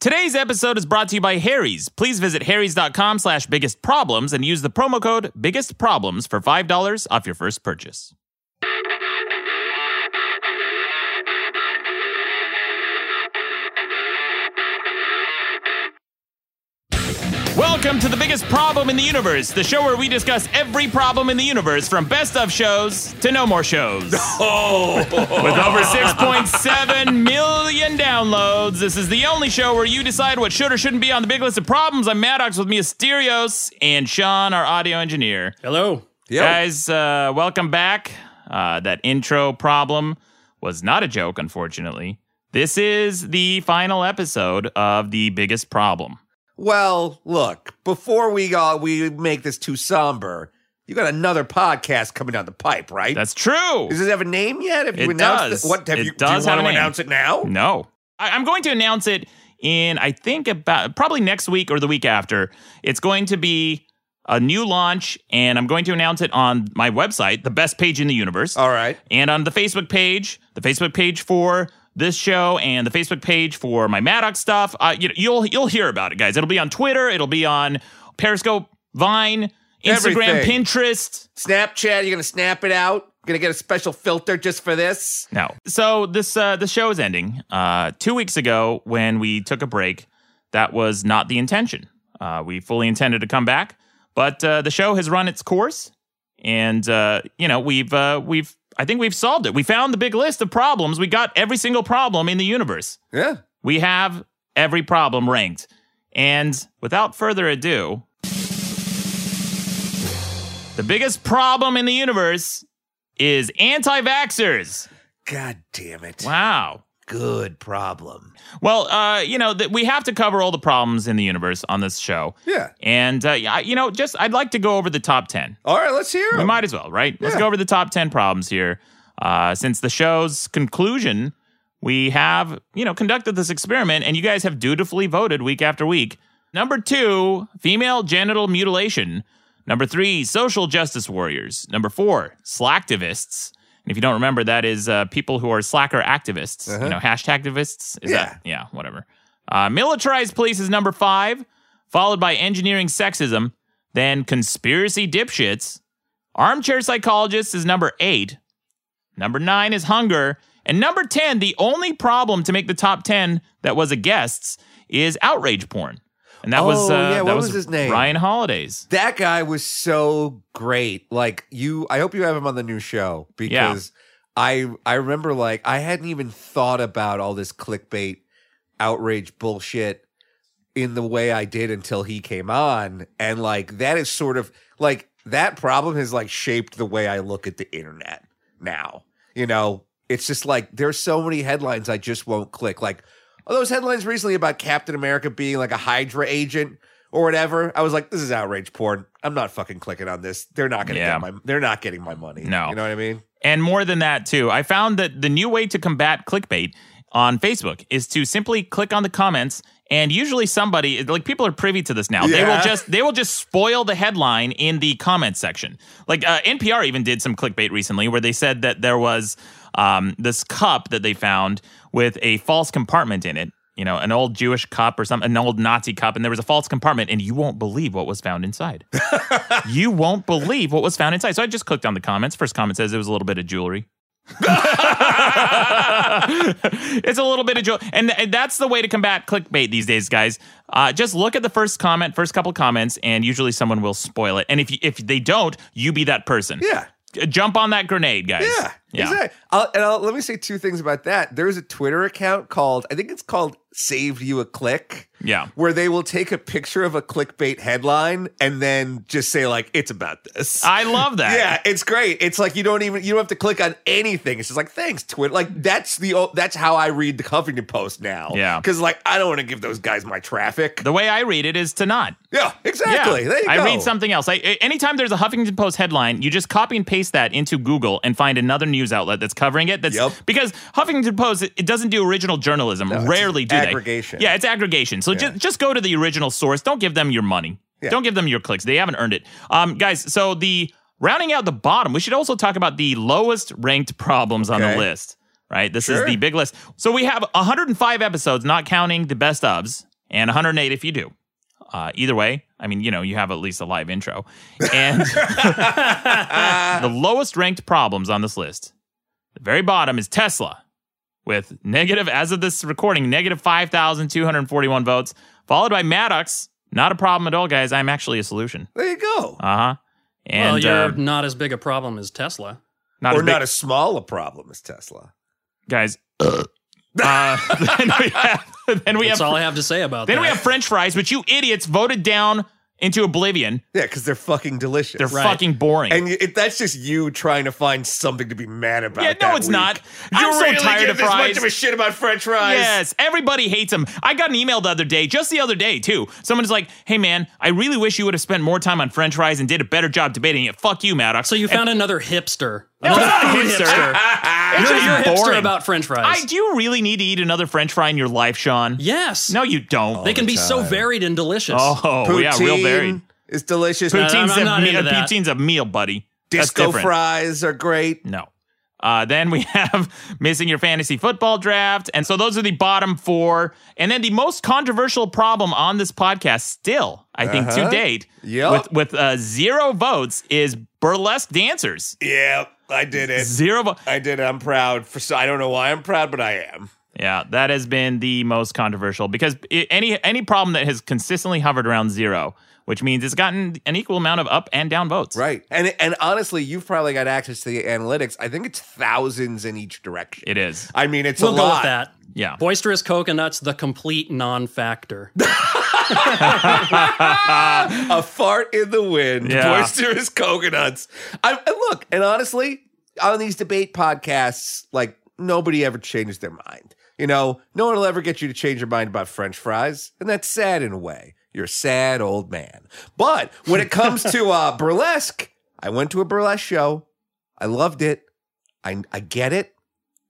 Today's episode is brought to you by Harry's. Please visit harrys.com/biggestproblems and use the promo code biggestproblems for $5 off your first purchase. Welcome to The Biggest Problem in the Universe, the show where we discuss every problem in the universe, from best of shows to no more shows. Oh. With over 6.7 million downloads, this is the only show where you decide what should or shouldn't be on the big list of problems. I'm Maddox, with me is Sterios, and Sean, our audio engineer. Hello. Yo. Guys, welcome back. That intro problem was not a joke, unfortunately. This is the final episode of The Biggest Problem. Well, look, before we make this too somber, you got another podcast coming down the pipe, right? That's true. Does it have a name yet? Have you announced it? Do you want to announce it now? No. I'm going to announce it in, I think, about probably next week or the week after. It's going to be a new launch, and I'm going to announce it on my website, the best page in the universe. All right. And on the Facebook page for this show and the Facebook page for my Maddox stuff. You'll hear about it, guys. It'll be on Twitter. It'll be on Periscope, Vine, Instagram, everything. Pinterest. Snapchat, you're going to snap it out? Going to get a special filter just for this? No. So this show is ending. 2 weeks ago when we took a break, that was not the intention. We fully intended to come back, but the show has run its course, and we've I think we've solved it. We found the big list of problems. We got every single problem in the universe. Yeah. We have every problem ranked. And without further ado, the biggest problem in the universe is anti-vaxxers. God damn it. Wow. Good problem. Well, we have to cover all the problems in the universe on this show. Yeah. And, I'd like to go over the top 10. All right, let's hear them. We might as well, right? Yeah. Let's go over the top 10 problems here. Since the show's conclusion, we have, conducted this experiment, and you guys have dutifully voted week after week. Number 2, female genital mutilation. Number 3, social justice warriors. Number 4, slacktivists. If you don't remember, that is people who are slacker activists. Uh-huh. Hashtagtivists. Yeah, whatever. Militarized police is number 5, followed by engineering sexism, then conspiracy dipshits. Armchair psychologists is number 8. Number 9 is hunger. And number 10, the only problem to make the top 10 that was a guest's, is outrage porn. And that was his name? Ryan Holiday's. That guy was so great. I hope you have him on the new show, because I remember I hadn't even thought about all this clickbait outrage bullshit in the way I did until he came on. And that is sort of that problem has shaped the way I look at the internet now. It's just there's so many headlines I just won't click. Those headlines recently about Captain America being a Hydra agent or whatever, I was like, this is outrage porn. I'm not fucking clicking on this. They're not going to they're not getting my money. No. You know what I mean? And more than that, too, I found that the new way to combat clickbait on Facebook is to simply click on the comments, and usually somebody, people are privy to this now. Yeah. They will just spoil the headline in the comment section. NPR even did some clickbait recently where they said that there was this cup that they found with a false compartment in it, an old Jewish cup or something, an old Nazi cup, and there was a false compartment, and you won't believe what was found inside. You won't believe what was found inside. So I just clicked on the comments. First comment says it was a little bit of jewelry. It's a little bit of jewelry. And that's the way to combat clickbait these days, guys. Just look at the first comment, first couple comments, and usually someone will spoil it. And if they don't, you be that person. Yeah. Jump on that grenade, guys. Yeah. Exactly. Let me say 2 things about that. There's a Twitter account called Saved You a Click. Yeah. Where they will take a picture of a clickbait headline and then just say, it's about this. I love that. Yeah, it's great. It's you don't have to click on anything. It's just thanks, Twitter. That's how I read the Huffington Post now. Yeah. Because I don't want to give those guys my traffic. The way I read it is to not. Yeah, exactly. Yeah. There you go. I read something else. Anytime there's a Huffington Post headline, you just copy and paste that into Google and find another news outlet that's covering it. Because Huffington Post, it doesn't do original journalism. No, rarely do they. Aggregation. Yeah, it's aggregation. So just go to the original source. Don't give them your money. Yeah. Don't give them your clicks. They haven't earned it. Guys, so rounding out the bottom, we should also talk about the lowest ranked problems on the list. right? This is the big list. So we have 105 episodes, not counting the best ofs, and 108 if you do. Either way, I mean, you know, you have at least a live intro. And the lowest ranked problems on this list, the very bottom is Tesla, with negative, as of this recording, negative 5,241 votes, followed by Maddox. Not a problem at all, guys. I'm actually a solution. There you go. Uh-huh. And, well, you're not as big a problem as Tesla. Not as small a problem as Tesla. Guys. That's all I have to say about that. Then we have French fries, which you idiots voted down into oblivion. Yeah, because they're fucking delicious. They're fucking boring. And that's just you trying to find something to be mad about. Yeah, no, it's not. You're so tired of fries. I'm really giving this much of a shit about French fries. Yes, everybody hates them. I got an email the other day, too. Someone's like, hey, man, I really wish you would have spent more time on French fries and did a better job debating it. Fuck you, Maddox. So you found another hipster. No, it's not a hipster. You're boring about French fries. Do you really need to eat another French fry in your life, Sean? Yes. No, you don't. All they can be so varied and delicious. Oh, poutine, yeah, real varied. It's delicious. Poutine's a meal, buddy. Disco fries are great. No. Then we have missing your fantasy football draft. And so those are the bottom four. And then the most controversial problem on this podcast still, I think, to date, with 0 votes is burlesque dancers. Yeah, I did it. 0 votes. I did it. I'm proud. I don't know why I'm proud, but I am. Yeah, that has been the most controversial because any problem that has consistently hovered around 0, which means it's gotten an equal amount of up and down votes. Right. And honestly, you've probably got access to the analytics. I think it's thousands in each direction. It is. I mean, it's a lot. We'll go with that. Yeah. Boisterous coconuts, the complete non-factor. A fart in the wind. Yeah. Boisterous coconuts. And honestly, on these debate podcasts, like, nobody ever changes their mind. You know, no one will ever get you to change your mind about French fries. And that's sad in a way. You're a sad old man. But when it comes to burlesque, I went to a burlesque show. I loved it. I get it.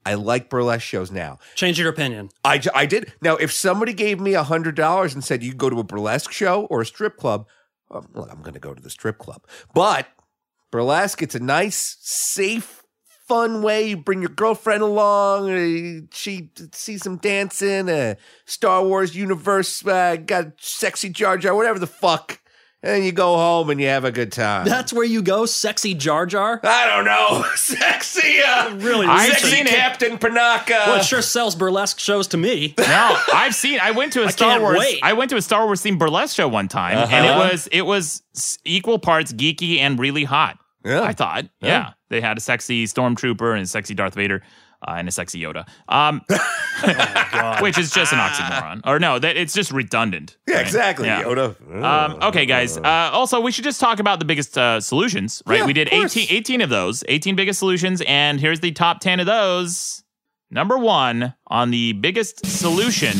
I like burlesque shows now. Change your opinion. I did. Now, if somebody gave me $100 and said, you go to a burlesque show or a strip club, well, I'm going to go to the strip club. But burlesque, it's a nice, safe, fun way. You bring your girlfriend along. She sees some dancing, Star Wars universe, got sexy Jar Jar, whatever the fuck. And you go home and you have a good time. That's where you go, sexy Jar Jar? I don't know. Sexy, really? Sexy Captain Panaka. Well, it sure sells burlesque shows to me. No, I went to a Star Wars themed burlesque show one time, and it was equal parts geeky and really hot. Yeah. I thought, yeah. They had a sexy stormtrooper and a sexy Darth Vader and a sexy Yoda. Which is just an oxymoron. Or no, it's just redundant. Yeah, right? Exactly, yeah. Yoda. Okay, guys. Also, we should just talk about the biggest solutions, right? Yeah, we did 18 of those, 18 biggest solutions, and here's the top 10 of those. Number 1 on the biggest solution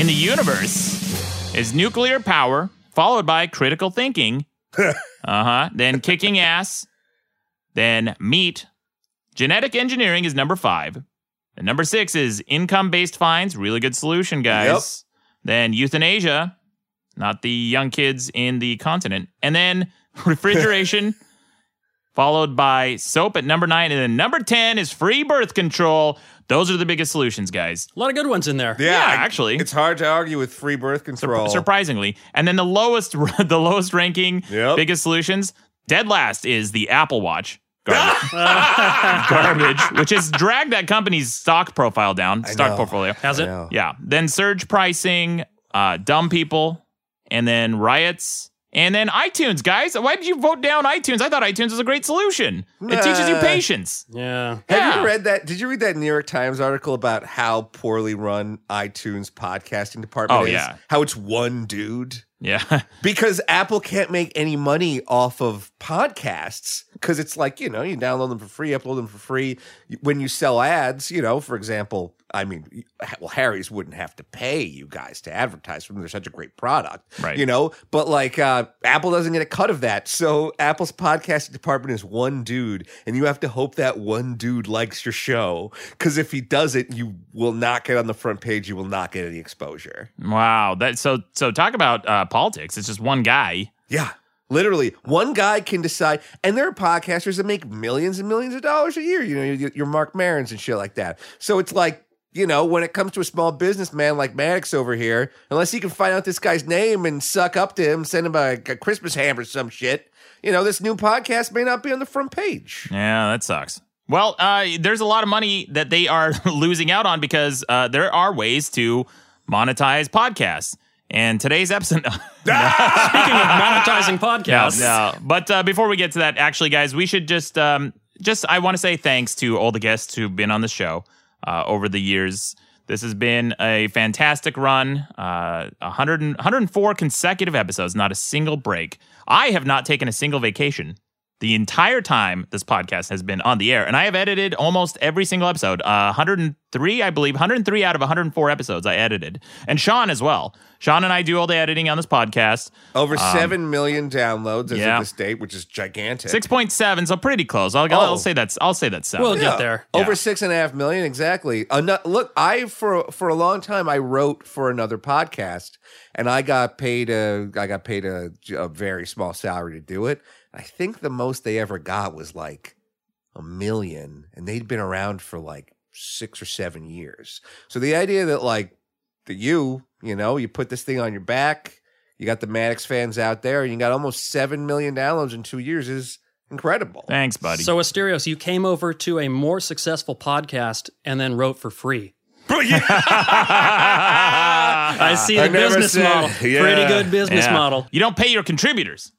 in the universe is nuclear power, followed by critical thinking, then kicking ass, then meat. Genetic engineering is number 5. And number 6 is income-based fines. Really good solution, guys. Yep. Then euthanasia, not the young kids in the continent. And then refrigeration, followed by soap at number 9. And then number 10 is free birth control. Those are the biggest solutions, guys. A lot of good ones in there. Yeah, actually. It's hard to argue with free birth control. Surprisingly. And then the lowest ranking biggest solutions, dead last, is the Apple Watch. Garbage, which has dragged that company's stock portfolio. Has it? Yeah. Then surge pricing, dumb people, and then riots, and then iTunes, guys. Why did you vote down iTunes? I thought iTunes was a great solution. It teaches you patience. Yeah. Have you read that? Did you read that New York Times article about how poorly run iTunes podcasting department is? Yeah. How it's one dude. Yeah. Because Apple can't make any money off of podcasts because it's like, you know, you download them for free, upload them for free. When you sell ads, you know, for example, I mean, well, Harry's wouldn't have to pay you guys to advertise for them. They're such a great product, right? You know, but like Apple doesn't get a cut of that. So Apple's podcasting department is one dude, and you have to hope that one dude likes your show because if he doesn't, you will not get on the front page. You will not get any exposure. Wow. That so talk about politics. It's just one guy. Yeah. Literally, one guy can decide, and there are podcasters that make millions and millions of dollars a year. You know, your Mark Marons and shit like that. So it's like, you know, when it comes to a small businessman like Maddox over here, unless he can find out this guy's name and suck up to him, send him a Christmas ham or some shit, you know, this new podcast may not be on the front page. Yeah, that sucks. Well, there's a lot of money that they are losing out on because there are ways to monetize podcasts. And today's episode... No. Speaking of monetizing podcasts. No. But before we get to that, actually, guys, we should just I want to say thanks to all the guests who've been on the show over the years. This has been a fantastic run. 104 consecutive episodes, not a single break. I have not taken a single vacation the entire time this podcast has been on the air. And I have edited almost every single episode. 103, I believe. 103 out of 104 episodes I edited. And Sean as well. Sean and I do all the editing on this podcast. Over 7 million downloads as of this date, which is gigantic. 6.7, so pretty close. I'll say that's. I'll say that's 7. We'll get there. Over 6.5 million, exactly. Look, I for a long time I wrote for another podcast, and I got paid a very small salary to do it. I think the most they ever got was like $1 million, and they'd been around for like 6 or 7 years. So the idea that you know, you put this thing on your back, you got the Maddox fans out there, and you got almost 7 million downloads in 2 years is incredible. Thanks, buddy. So, Asterios, you came over to a more successful podcast and then wrote for free. I see the business model. Yeah. Pretty good business model. You don't pay your contributors.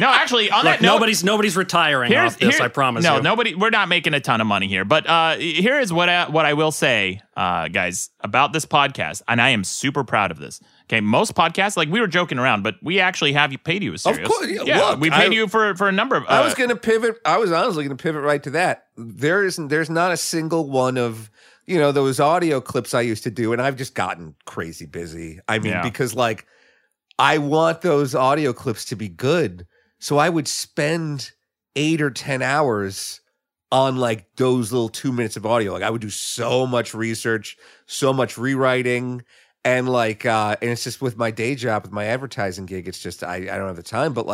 No, actually, on that note, nobody's retiring off this, I promise you. No, nobody. We're not making a ton of money here. But here is what I will say, guys, about this podcast, and I am super proud of this. Okay, most podcasts, like we were joking around, but we actually have paid you, Sterios. Of course, look, we paid you for a number of. I was going to pivot. I was honestly going to pivot right to that. There's not a single one of those audio clips I used to do, and I've just gotten crazy busy. I mean, because I want those audio clips to be good. So I would spend 8 or 10 hours on those little 2 minutes of audio. I would do so much research, so much rewriting, and and it's just with my day job, with my advertising gig, it's just I don't have the time. But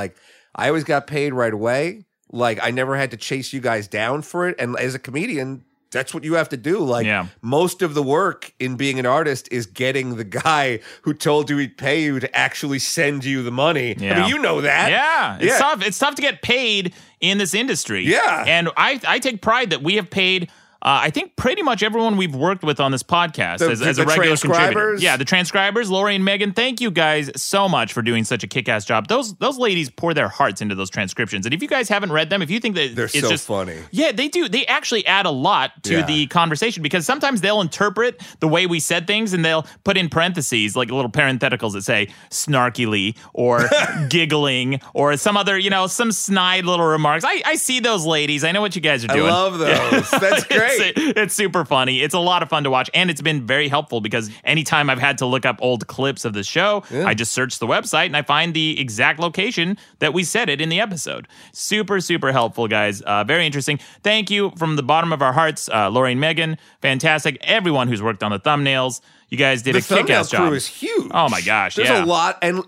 I always got paid right away. I never had to chase you guys down for it. And as a comedian, that's what you have to do. Most of the work in being an artist is getting the guy who told you he'd pay you to actually send you the money. Yeah. I mean, you know that. Yeah. It's tough. It's tough to get paid in this industry. Yeah. And I take pride that we have paid, I think, pretty much everyone we've worked with on this podcast as a regular contributor. Yeah, the transcribers, Lori and Megan, thank you guys so much for doing such a kick-ass job. Those ladies pour their hearts into those transcriptions. And if you guys haven't read them, if you think that it's so just funny. Yeah, they do. They actually add a lot to the conversation because sometimes they'll interpret the way we said things and they'll put in parentheses, like little parentheticals that say snarkily or giggling or some other, some snide little remarks. I see those ladies. I know what you guys are doing. I love those. That's great. It's super funny. It's a lot of fun to watch, and it's been very helpful because anytime I've had to look up old clips of the show, I just search the website and I find the exact location that we said it in the episode. Super, super helpful, guys. Very interesting. Thank you from the bottom of our hearts, Lori and Megan. Fantastic. Everyone who's worked on the thumbnails, you guys did a kick-ass job. The thumbnail crew is huge. Oh my gosh, there's a lot, and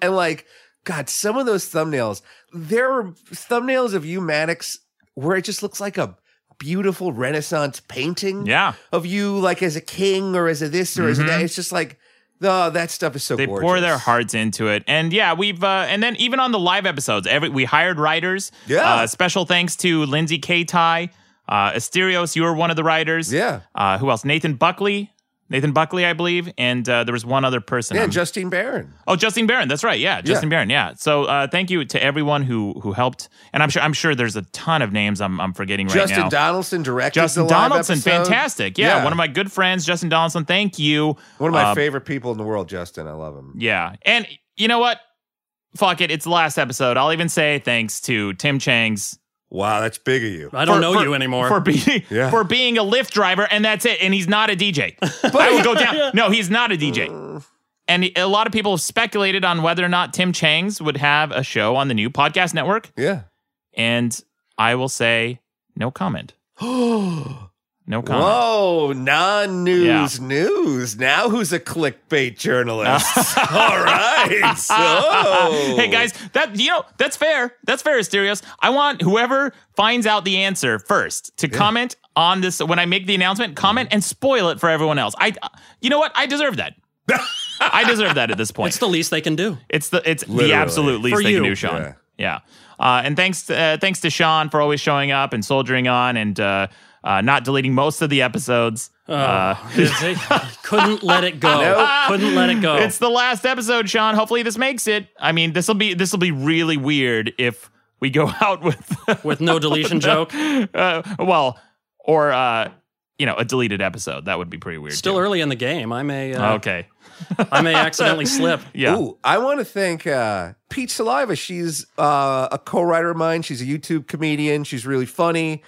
God, some of those thumbnails. There are thumbnails of you, Maddox, where it just looks like a beautiful Renaissance painting of you, as a king or as a this or as a that. It's just that stuff is so gorgeous. They pour their hearts into it. And we've, and then even on the live episodes, we hired writers. Yeah. Special thanks to Lindsay K-Tie, Asterios, you were one of the writers. Yeah. Who else? Nathan Buckley, I believe, and there was one other person. Yeah, Justine Barron. Oh, Justine Barron, that's right. Yeah, Justine Barron. Yeah. So thank you to everyone who helped, and I'm sure there's a ton of names I'm forgetting right now. Justin Donaldson directed. Justin Donaldson, fantastic. Yeah, one of my good friends, Justin Donaldson. Thank you. One of my favorite people in the world, Justin. I love him. Yeah, and you know what? Fuck it. It's the last episode. I'll even say thanks to Tim Chang's. Wow, that's big of you. I don't know you anymore. For being a Lyft driver, and that's it. And he's not a DJ. I will go down. No, he's not a DJ. And a lot of people have speculated on whether or not Tim Chang's would have a show on the new podcast network. Yeah. And I will say no comment. No comment. Whoa, non-news news. Now who's a clickbait journalist? All right. So. Hey, guys, that's fair. That's fair, Asterios. I want whoever finds out the answer first to comment on this. When I make the announcement, comment and spoil it for everyone else. You know what? I deserve that. I deserve that at this point. It's the least they can do. It's literally the absolute least they can do, Sean. Yeah. And thanks to Sean for always showing up and soldiering on and not deleting most of the episodes. Couldn't let it go. Couldn't let it go. It's the last episode, Sean. Hopefully this makes it. I mean, this will be really weird if we go out with no deletion joke. A deleted episode. That would be pretty weird. Still early in the game. I may okay. I may accidentally slip. Yeah. Ooh, I want to thank Peach Saliva. She's a co-writer of mine. She's a YouTube comedian. She's really funny.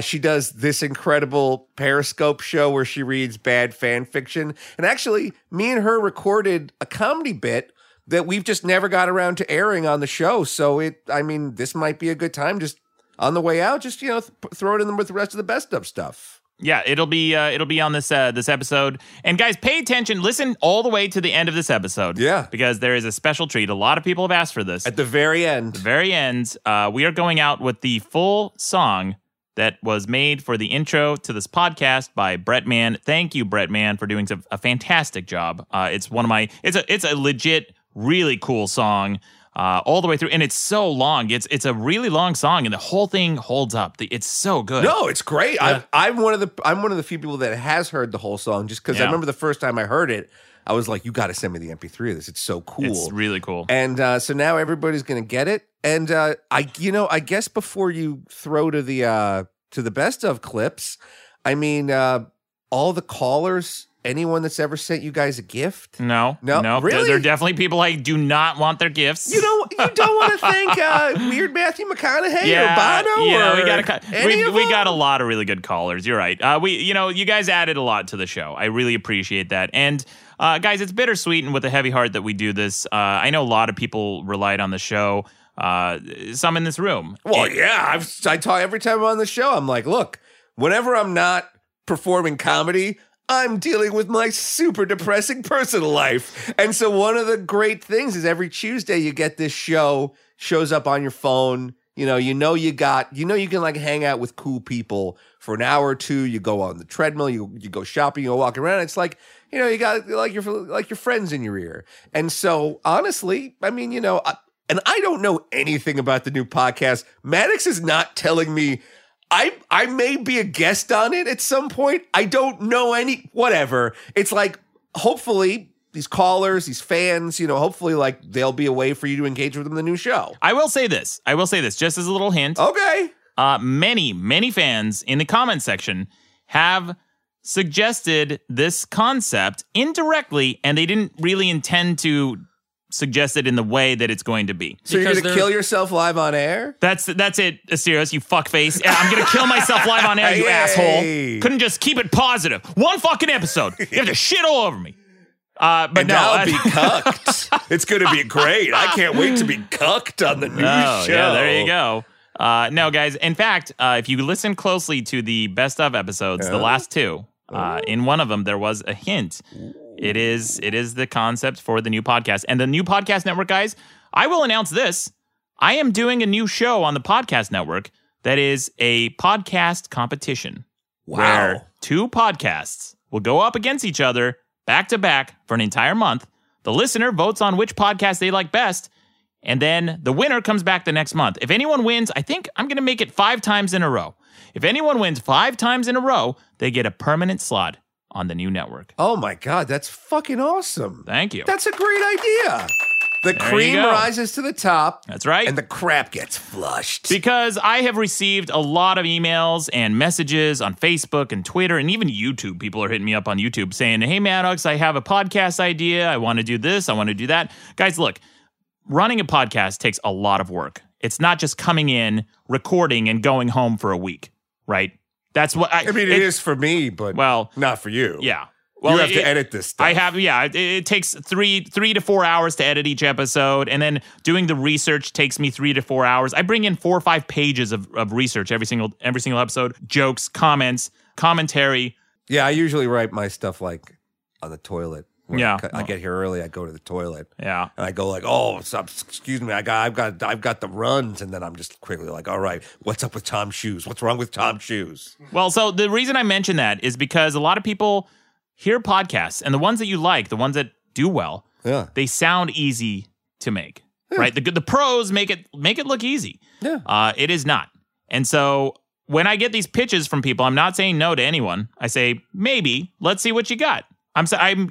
She does this incredible Periscope show where she reads bad fan fiction. And actually, me and her recorded a comedy bit that we've just never got around to airing on the show. So this might be a good time. Just on the way out, just throw it in with the rest of the best of stuff. Yeah, it'll be on this episode. And guys, pay attention. Listen all the way to the end of this episode. Yeah, because there is a special treat. A lot of people have asked for this. At the very end. We are going out with the full song that was made for the intro to this podcast by Brett Mann. Thank you, Brett Mann, for doing a fantastic job. It's a legit, really cool song. All the way through, and it's so long. It's a really long song, and the whole thing holds up. It's so good. No, it's great. Yeah. I'm one of the few people that has heard the whole song, just because I remember the first time I heard it, I was like, you got to send me the MP3 of this. It's so cool. It's really cool. And so now everybody's gonna get it. And I guess before you throw to the best of clips, all the callers. Anyone that's ever sent you guys a gift? No. Really? There are definitely people I do not want their gifts. You don't want to thank Weird Matthew McConaughey or Bono. Yeah, we got a lot of really good callers. You're right. You guys added a lot to the show. I really appreciate that. And guys, it's bittersweet and with a heavy heart that we do this. I know a lot of people relied on the show. Some in this room. Well, I talk every time I'm on the show. I'm like, look, whenever I'm not performing comedy, I'm dealing with my super depressing personal life. And so one of the great things is every Tuesday you get this show, shows up on your phone. You can like hang out with cool people for an hour or two. You go on the treadmill, you go shopping, you go walking around. It's like, you got like your friends in your ear. And so honestly, and I don't know anything about the new podcast. Maddox is not telling me. I may be a guest on it at some point. I don't know whatever. It's like, hopefully these callers, these fans, hopefully like there'll be a way for you to engage with them in the new show. I will say this just as a little hint. Okay. Many, many fans in the comment section have suggested this concept indirectly, and they didn't really intend to suggested in the way that it's going to be. So you're going to kill yourself live on air? That's it, Asterios, you fuckface. I'm going to kill myself live on air, you asshole. Couldn't just keep it positive. One fucking episode. You have to shit all over me. I'll be cucked. It's going to be great. I can't wait to be cucked on the new show. Yeah, there you go. No, guys. In fact, if you listen closely to the best of episodes, the last two, in one of them, there was a hint. It is the concept for the new podcast. And the new podcast network, guys, I will announce this. I am doing a new show on the podcast network that is a podcast competition. Wow. Where two podcasts will go up against each other back to back for an entire month. The listener votes on which podcast they like best, and then the winner comes back the next month. If anyone wins, I think I'm going to make it 5 times in a row. If anyone wins 5 times in a row, they get a permanent slot on the new network. Oh my God, that's fucking awesome. Thank you. That's a great idea. The cream rises to the top. That's right. And the crap gets flushed. Because I have received a lot of emails and messages on Facebook and Twitter and even YouTube. People are hitting me up on YouTube saying, hey, Maddox, I have a podcast idea. I want to do this. I want to do that. Guys, look, running a podcast takes a lot of work. It's not just coming in, recording, and going home for a week, right? That's what it is for me, but not for you. Yeah. Well, you have to edit this stuff. I have, yeah. It takes three to 4 hours to edit each episode, and then doing the research takes me 3 to 4 hours. I bring in 4 or 5 pages of research every single episode, jokes, comments. commentary. Yeah, I usually write my stuff like on the toilet. When I get here early, I go to the toilet. Yeah. And I go like, oh, excuse me, I've got the runs. And then I'm just quickly like, all right, what's up with Tom's shoes? What's wrong with Tom's shoes? Well, so the reason I mention that is because a lot of people hear podcasts, and the ones that you like, the ones that do well, they sound easy to make, right? The pros make it look easy. Yeah. It is not. And so when I get these pitches from people, I'm not saying no to anyone. I say, maybe, let's see what you got. I'm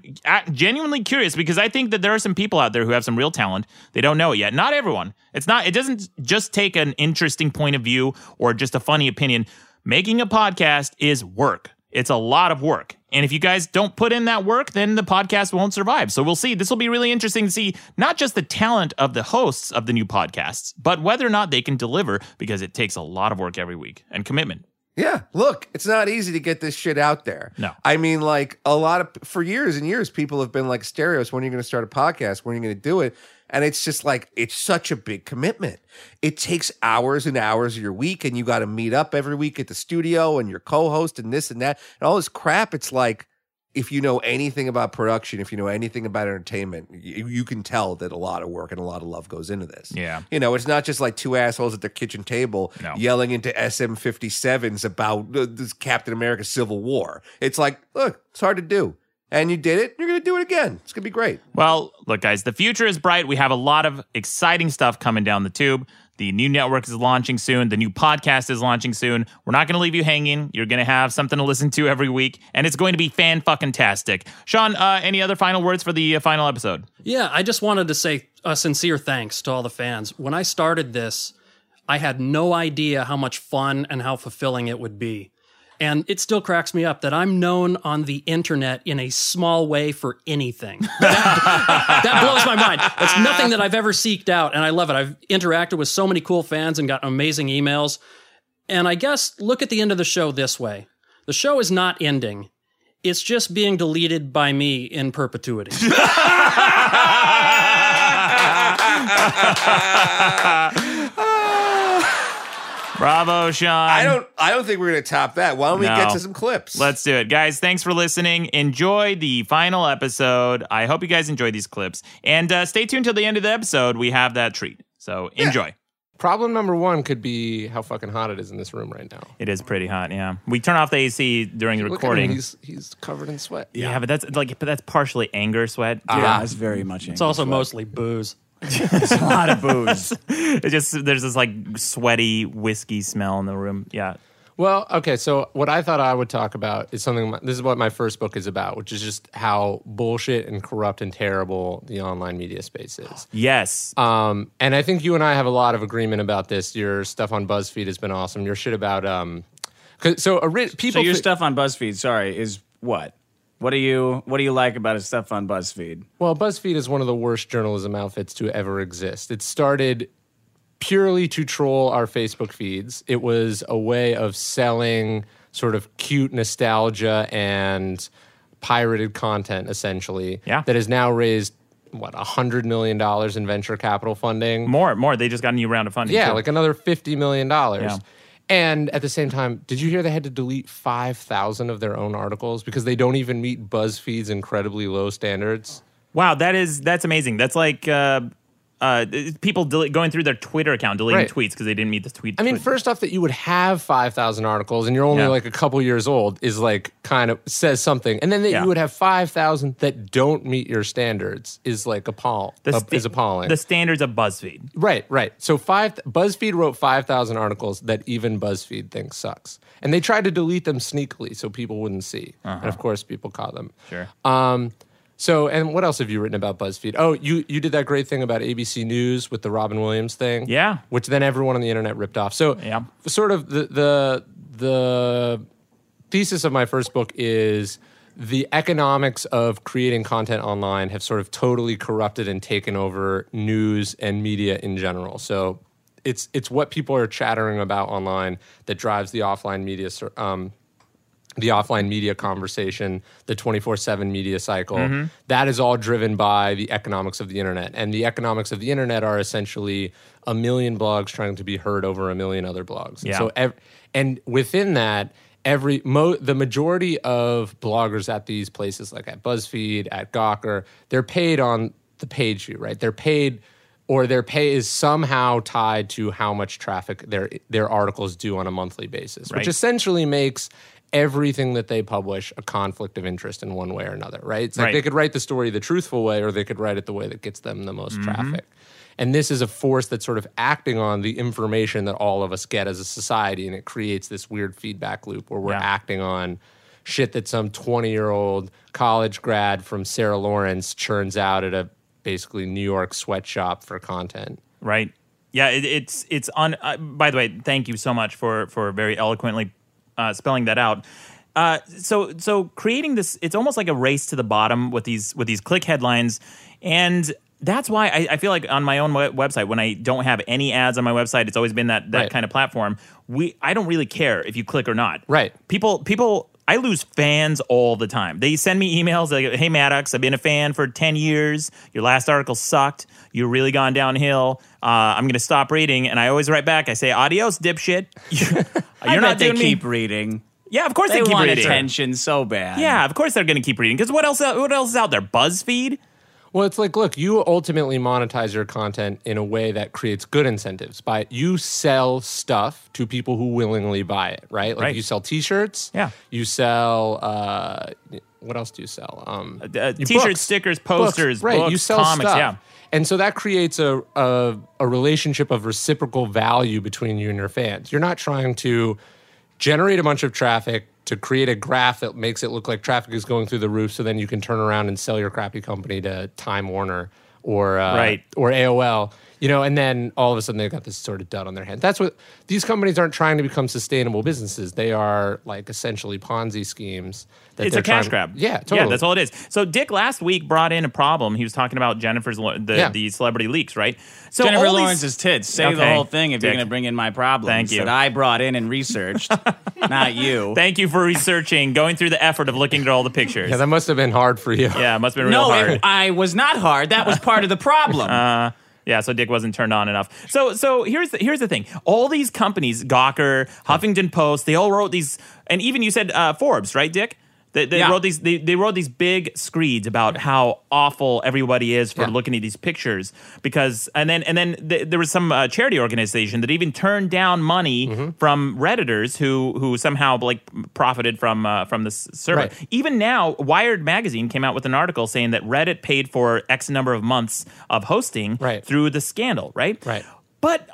genuinely curious because I think that there are some people out there who have some real talent. They don't know it yet. Not everyone. It doesn't just take an interesting point of view or just a funny opinion. Making a podcast is work. It's a lot of work. And if you guys don't put in that work, then the podcast won't survive. So we'll see. This will be really interesting to see not just the talent of the hosts of the new podcasts, but whether or not they can deliver, because it takes a lot of work every week and commitment. Yeah, look, it's not easy to get this shit out there. No. I mean, like, for years and years, people have been like, Sterios, when are you going to start a podcast? When are you going to do it? And it's just like, it's such a big commitment. It takes hours and hours of your week, and you got to meet up every week at the studio, and your co-host, and this and that, and all this crap. It's like, if you know anything about production, if you know anything about entertainment, you can tell that a lot of work and a lot of love goes into this. Yeah. You know, it's not just like two assholes at their kitchen table yelling into SM-57s about this Captain America Civil War. It's like, look, it's hard to do. And you did it. You're going to do it again. It's going to be great. Well, look, guys, the future is bright. We have a lot of exciting stuff coming down the tube. The new network is launching soon. The new podcast is launching soon. We're not going to leave you hanging. You're going to have something to listen to every week, and it's going to be fan-fucking-tastic. Sean, any other final words for the final episode? Yeah, I just wanted to say a sincere thanks to all the fans. When I started this, I had no idea how much fun and how fulfilling it would be. And it still cracks me up that I'm known on the internet in a small way for anything. That blows my mind. It's nothing that I've ever seeked out, and I love it. I've interacted with so many cool fans and gotten amazing emails. And I guess look at the end of the show this way. The show is not ending. It's just being deleted by me in perpetuity. Bravo, Sean. I don't think we're going to top that. Why don't we get to some clips? Let's do it. Guys, thanks for listening. Enjoy the final episode. I hope you guys enjoy these clips. And stay tuned till the end of the episode. We have that treat. So enjoy. Yeah. Problem number one could be how fucking hot it is in this room right now. It is pretty hot, yeah. We turn off the AC during the recording. He's covered in sweat. Yeah. Yeah, but that's partially anger sweat. Yeah, it's very much anger. It's also sweat. Mostly booze. It's a lot of booze. There's this like sweaty whiskey smell in the room. Yeah. Well, okay. So what I thought I would talk about is something. This is what my first book is about, which is just how bullshit and corrupt and terrible the online media space is. Yes. And I think you and I have a lot of agreement about this. Your stuff on BuzzFeed has been awesome. Your shit about stuff on BuzzFeed. Sorry, is what? What do you like about his stuff on BuzzFeed? Well, BuzzFeed is one of the worst journalism outfits to ever exist. It started purely to troll our Facebook feeds. It was a way of selling sort of cute nostalgia and pirated content, essentially, that has now raised, what, $100 million in venture capital funding? More. They just got a new round of funding. Yeah, like another $50 million. Yeah. And at the same time, did you hear they had to delete 5,000 of their own articles because they don't even meet BuzzFeed's incredibly low standards? Wow, that's amazing. That's like people going through their Twitter account, deleting tweets because they didn't meet the tweet. I mean, first off, that you would have 5,000 articles and you're only like a couple years old is like kind of says something. And then that you would have 5,000 that don't meet your standards is like is appalling. The standards of BuzzFeed. Right. So BuzzFeed wrote 5,000 articles that even BuzzFeed thinks sucks. And they tried to delete them sneakily so people wouldn't see. Uh-huh. And of course, people caught them. Sure. So, and what else have you written about BuzzFeed? Oh, you did that great thing about ABC News with the Robin Williams thing. Yeah. Which then everyone on the internet ripped off. So, sort of the thesis of my first book is the economics of creating content online have sort of totally corrupted and taken over news and media in general. So, it's what people are chattering about online that drives the offline media the offline media conversation, the 24/7 media cycle, that is all driven by the economics of the internet. And the economics of the internet are essentially 1 million blogs trying to be heard over 1 million other blogs. Yeah. And within that, the majority of bloggers at these places, like at BuzzFeed, at Gawker, they're paid on the page view, right? They're paid, or their pay is somehow tied to how much traffic their articles do on a monthly basis, right, which essentially makes everything that they publish a conflict of interest in one way or another, right? It's like, right, they could write the story the truthful way, or they could write it the way that gets them the most traffic. And this is a force that's sort of acting on the information that all of us get as a society, and it creates this weird feedback loop where we're acting on shit that some 20-year-old college grad from Sarah Lawrence churns out at a basically New York sweatshop for content. Right. Yeah, it's on. By the way, thank you so much for very eloquently spelling that out. So creating this, it's almost like a race to the bottom with these click headlines, and that's why I feel like on my own website, when I don't have any ads on my website, it's always been that right, kind of platform. I don't really care if you click or not. Right. People, I lose fans all the time. They send me emails like, hey, Maddox, I've been a fan for 10 years. Your last article sucked. You've really gone downhill. I'm going to stop reading. And I always write back. I say, adios, dipshit. You're not doing me. Keep reading. Yeah, of course they keep reading. They want attention so bad. Yeah, of course they're going to keep reading. Because what else is out there? BuzzFeed? Well, it's like, look, you ultimately monetize your content in a way that creates good incentives. You sell stuff to people who willingly buy it, right? Like, right, you sell T-shirts. Yeah. You sell, what else do you sell? T-shirts, books, stickers, posters, books, right, books, you sell comics, stuff. Yeah. And so that creates a relationship of reciprocal value between you and your fans. You're not trying to generate a bunch of traffic to create a graph that makes it look like traffic is going through the roof, so then you can turn around and sell your crappy company to Time Warner or AOL, and then all of a sudden they've got this sort of dud on their hands. That's what these companies aren't trying to become sustainable businesses. They are like essentially Ponzi schemes. It's a cash grab. Yeah, totally. Yeah, that's all it is. So Dick last week brought in a problem. He was talking about the celebrity leaks, right? So Jennifer Lawrence's tits. Save the whole thing if Dick. You're going to bring in my problems. Thank you. That I brought in and researched, not you. Thank you for researching, going through the effort of looking at all the pictures. Yeah, that must have been hard for you. Yeah, it must have been real hard. No, I was not hard. That was part of the problem. Yeah, so Dick wasn't turned on enough. So here's the thing. All these companies, Gawker, Huffington Post, they all wrote these, and even you said Forbes, right, Dick? They wrote these. They wrote these big screeds about how awful everybody is for looking at these pictures. Because and then there was some charity organization that even turned down money from Redditors who somehow like profited from this server. Right. Even now, Wired magazine came out with an article saying that Reddit paid for X number of months of hosting through the scandal. Right. But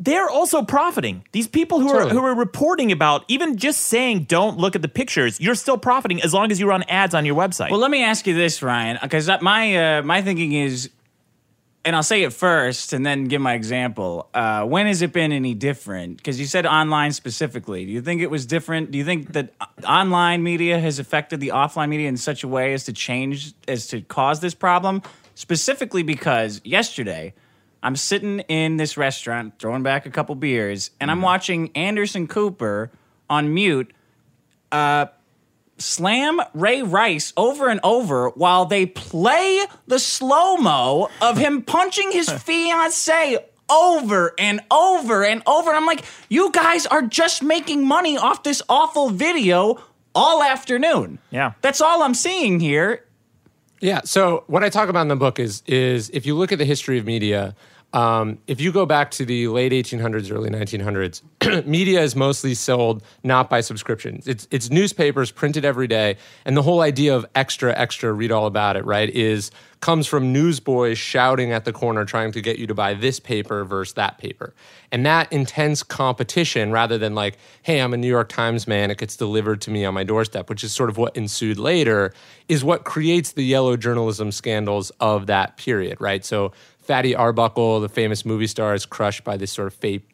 they're also profiting. These people who are reporting about, even just saying don't look at the pictures, you're still profiting as long as you run ads on your website. Well, let me ask you this, Ryan, because my thinking is, and I'll say it first and then give my example, when has it been any different? Because you said online specifically. Do you think it was different? Do you think that online media has affected the offline media in such a way as to cause this problem? Specifically because yesterday, I'm sitting in this restaurant, throwing back a couple beers, and I'm watching Anderson Cooper on mute slam Ray Rice over and over while they play the slow-mo of him punching his fiancée over and over and over. And I'm like, you guys are just making money off this awful video all afternoon. Yeah. That's all I'm seeing here. Yeah, so what I talk about in the book is if you look at the history of media, if you go back to the late 1800s, early 1900s, media is mostly sold not by subscriptions. It's newspapers printed every day, and the whole idea of extra, extra, read all about it, right, comes from newsboys shouting at the corner trying to get you to buy this paper versus that paper. And that intense competition, rather than like, hey, I'm a New York Times man, it gets delivered to me on my doorstep, which is sort of what ensued later, is what creates the yellow journalism scandals of that period, right? So Fatty Arbuckle, the famous movie star, is crushed by this sort of fake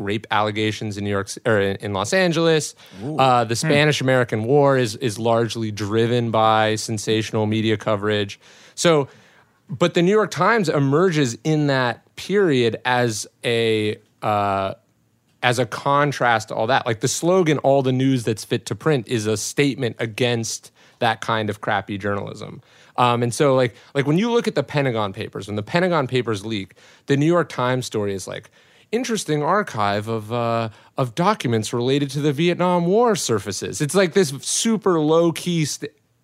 rape allegations in New York or in Los Angeles. The Spanish-American War is largely driven by sensational media coverage. So, but the New York Times emerges in that period as a contrast to all that. Like the slogan, "All the news that's fit to print," is a statement against that kind of crappy journalism. And so, like when you look at the Pentagon Papers, when the Pentagon Papers leak, the New York Times story is like, interesting archive of documents related to the Vietnam War surfaces. It's like this super low-key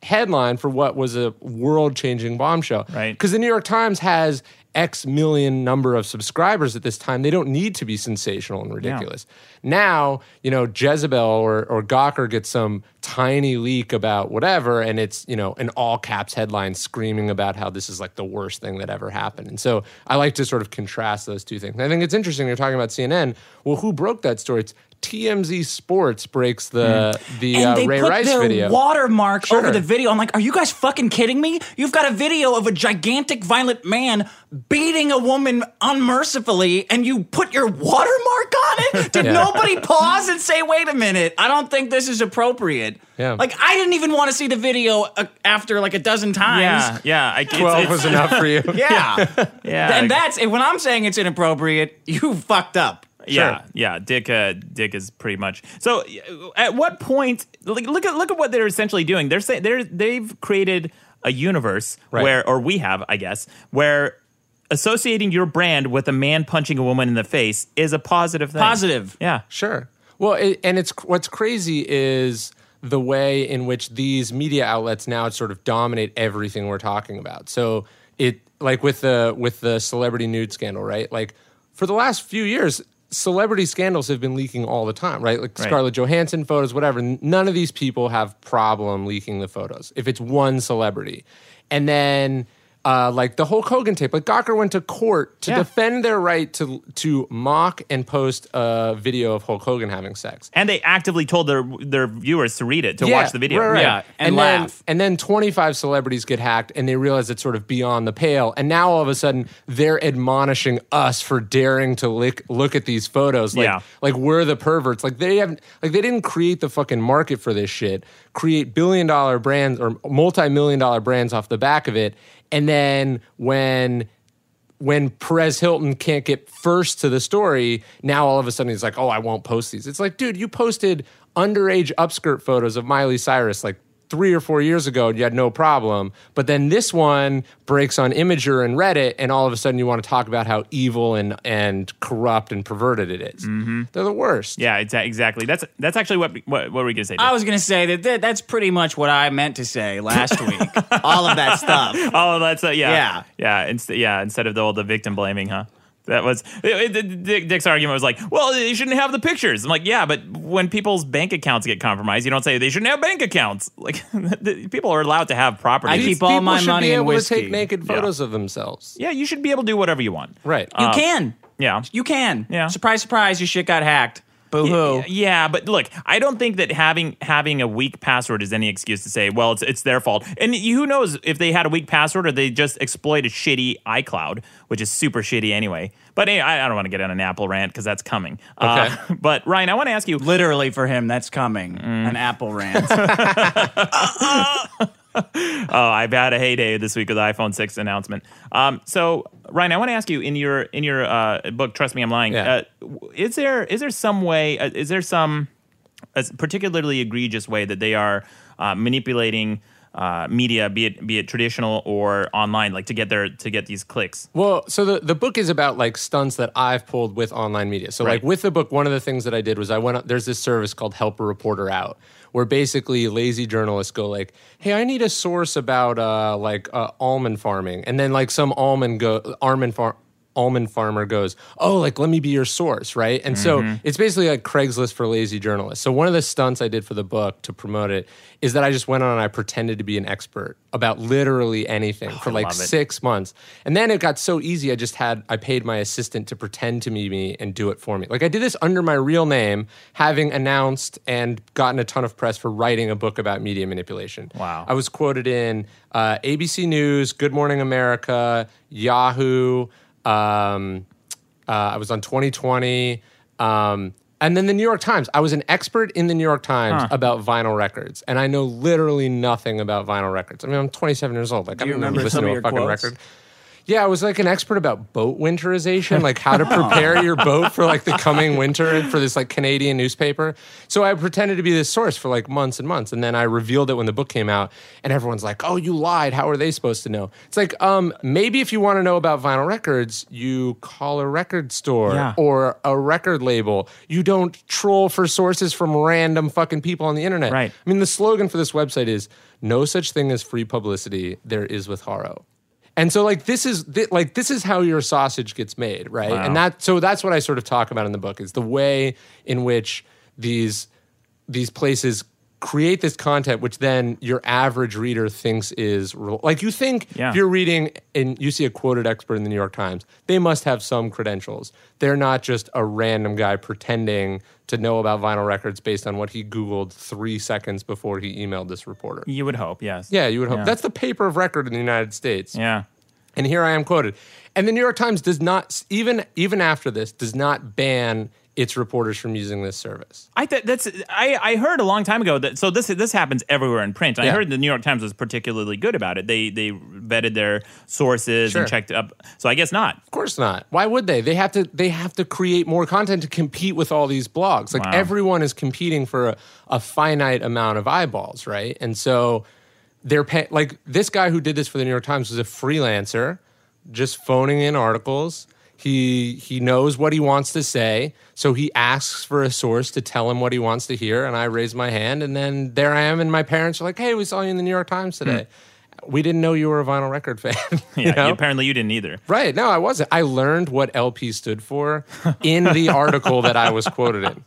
headline for what was a world-changing bombshell. Right. Because the New York Times has X million number of subscribers at this time. They don't need to be sensational and ridiculous. Yeah. Now, you know, Jezebel or Gawker gets some tiny leak about whatever, and it's, you know, an all-caps headline screaming about how this is like the worst thing that ever happened. And so I like to sort of contrast those two things. I think it's interesting you're talking about CNN. Well, who broke that story? It's TMZ Sports breaks the Ray Rice video. And they put the watermark over the video. I'm like, are you guys fucking kidding me? You've got a video of a gigantic violent man beating a woman unmercifully, and you put your watermark on it? Did nobody pause and say, wait a minute, I don't think this is appropriate? Yeah. Like, I didn't even want to see the video after like a dozen times. Yeah, yeah. 12 was enough for you. Yeah. Yeah. And that's, when I'm saying it's inappropriate, you fucked up. Yeah, sure. Yeah. Dick is pretty much. So, at what point? Like, look at what they're essentially doing. They're saying they've created a universe where, or we have, I guess, where associating your brand with a man punching a woman in the face is a positive thing. Positive. Yeah. Sure. Well, it's what's crazy is the way in which these media outlets now sort of dominate everything we're talking about. So it, like with the celebrity nude scandal, right? Like for the last few years, celebrity scandals have been leaking all the time, right? Like Scarlett Johansson photos, whatever. None of these people have problem leaking the photos if it's one celebrity. And then like the Hulk Hogan tape, like Gawker went to court to defend their right to mock and post a video of Hulk Hogan having sex. And they actively told their viewers to read it, to watch the video. Right. Yeah, and laugh. And then 25 celebrities get hacked and they realize it's sort of beyond the pale. And now all of a sudden they're admonishing us for daring to look at these photos. Like we're the perverts. Like they didn't create the fucking market for this shit, create billion-dollar brands or multi-million-dollar brands off the back of it. And then when Perez Hilton can't get first to the story, now all of a sudden he's like, oh, I won't post these. It's like, dude, you posted underage upskirt photos of Miley Cyrus like 3 or 4 years ago and you had no problem. But then this one breaks on Imgur and Reddit, and all of a sudden you want to talk about how evil and corrupt and perverted it is. Mm-hmm. They're the worst. Yeah, exactly. That's actually what were we going to say? I was going to say that's pretty much what I meant to say last week. All of that stuff. All of that stuff, yeah. Yeah, instead of the victim blaming, huh? That was Dick's argument was like, well, they shouldn't have the pictures. I'm like, yeah, but when people's bank accounts get compromised, you don't say they shouldn't have bank accounts. Like, people are allowed to have property. I keep all my money in whiskey. People should be able to take naked photos of themselves. Yeah, you should be able to do whatever you want. Right. You can. Yeah. You can. Yeah. Surprise, surprise, your shit got hacked. Boo-hoo. Yeah, but look, I don't think that having a weak password is any excuse to say, well, it's their fault. And who knows if they had a weak password or they just exploited shitty iCloud, which is super shitty anyway. But anyway, I don't want to get on an Apple rant because that's coming. Okay. But Ryan, I want to ask you. Literally for him, that's coming. An Apple rant. I've had a heyday this week with the iPhone 6 announcement. So, Ryan, I want to ask you in your book, Trust Me, I'm Lying. Yeah. Is there some way? Is there some particularly egregious way that they are manipulating media, be it traditional or online, like to get these clicks? Well, so the book is about like stunts that I've pulled with online media. So like with the book, one of the things that I did was I went up, there's this service called Help a Reporter Out, where basically lazy journalists go like, hey, I need a source about almond farming, and then like some almond farmer goes, oh, like, let me be your source, right? And so it's basically like Craigslist for lazy journalists. So one of the stunts I did for the book to promote it is that I just went on and I pretended to be an expert about literally anything for like 6 months. And then it got so easy, I paid my assistant to pretend to be me and do it for me. Like I did this under my real name, having announced and gotten a ton of press for writing a book about media manipulation. Wow. I was quoted in ABC News, Good Morning America, Yahoo. I was on 2020, and then the New York Times. I was an expert in the New York Times about vinyl records, and I know literally nothing about vinyl records. I mean, I'm 27 years old. Like, I don't remember listening to a fucking record. Yeah, I was like an expert about boat winterization, like how to prepare your boat for like the coming winter for this like Canadian newspaper. So I pretended to be this source for like months and months. And then I revealed it when the book came out and everyone's like, oh, you lied. How are they supposed to know? It's like, maybe if you want to know about vinyl records, you call a record store or a record label. You don't troll for sources from random fucking people on the internet. Right. I mean, the slogan for this website is no such thing as free publicity. There is with Haro. And so, like, this is how your sausage gets made, right? Wow. And that's what I sort of talk about in the book, is the way in which these places create this content, which then your average reader thinks is like, you think if you're reading and you see a quoted expert in the New York Times, they must have some credentials. They're not just a random guy pretending to know about vinyl records based on what he Googled 3 seconds before he emailed this reporter. You would hope, yes. Yeah, you would hope. Yeah. That's the paper of record in the United States. Yeah. And here I am quoted. And the New York Times does not, even after this, does not ban its reporters from using this service. I heard a long time ago that, so this happens everywhere in print. I heard the New York Times was particularly good about it. They vetted their sources and checked it up. So I guess not. Of course not. Why would they? They have to create more content to compete with all these blogs. Like everyone is competing for a finite amount of eyeballs, right? And so they're like this guy who did this for the New York Times was a freelancer, just phoning in articles. He knows what he wants to say, so he asks for a source to tell him what he wants to hear, and I raise my hand, and then there I am, and my parents are like, hey, we saw you in the New York Times today. We didn't know you were a vinyl record fan. Apparently you didn't either. Right, no, I wasn't. I learned what LP stood for in the article that I was quoted in.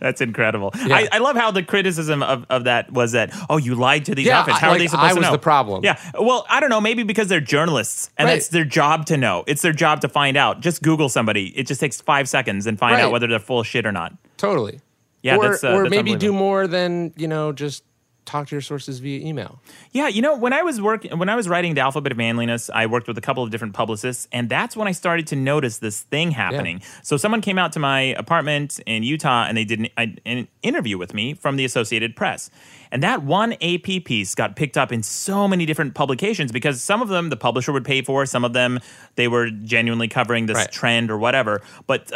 That's incredible. Yeah. I love how the criticism of that was that, oh, you lied to these outfits. How are they supposed to know? I was the problem. Yeah. Well, I don't know. Maybe because they're journalists and that's their job to know. It's their job to find out. Just Google somebody. It just takes 5 seconds and find out whether they're full of shit or not. Totally. Yeah. Or that's maybe do more than, just talk to your sources via email. Yeah, when I was writing The Alphabet of Manliness, I worked with a couple of different publicists, and that's when I started to notice this thing happening. Yeah. So someone came out to my apartment in Utah, and they did an interview with me from the Associated Press. And that one AP piece got picked up in so many different publications because some of them the publisher would pay for, some of them they were genuinely covering this trend or whatever. But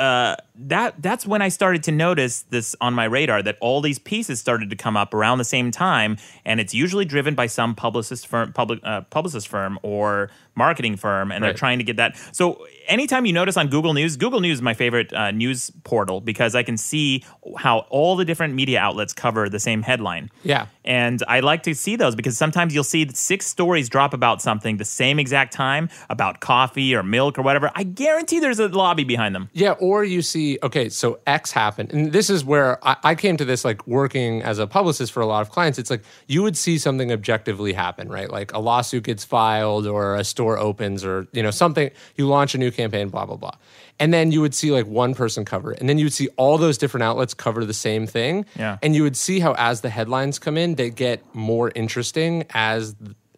that's when I started to notice this on my radar, that all these pieces started to come up around the same time, and it's usually driven by some publicist firm or marketing firm, and they're trying to get that. So anytime you notice on Google News is my favorite news portal because I can see how all the different media outlets cover the same headline. Yeah. And I like to see those because sometimes you'll see 6 stories drop about something the same exact time, about coffee or milk or whatever. I guarantee there's a lobby behind them. Yeah, or you see, okay, so X happened. And this is where I came to this, like, working as a publicist for a lot of clients. It's like you would see something objectively happen, right? Like a lawsuit gets filed or a store opens or, something. You launch a new campaign, blah, blah, blah. And then you would see like one person cover it. And then you would see all those different outlets cover the same thing. Yeah. And you would see how as the headlines come in, they get more interesting as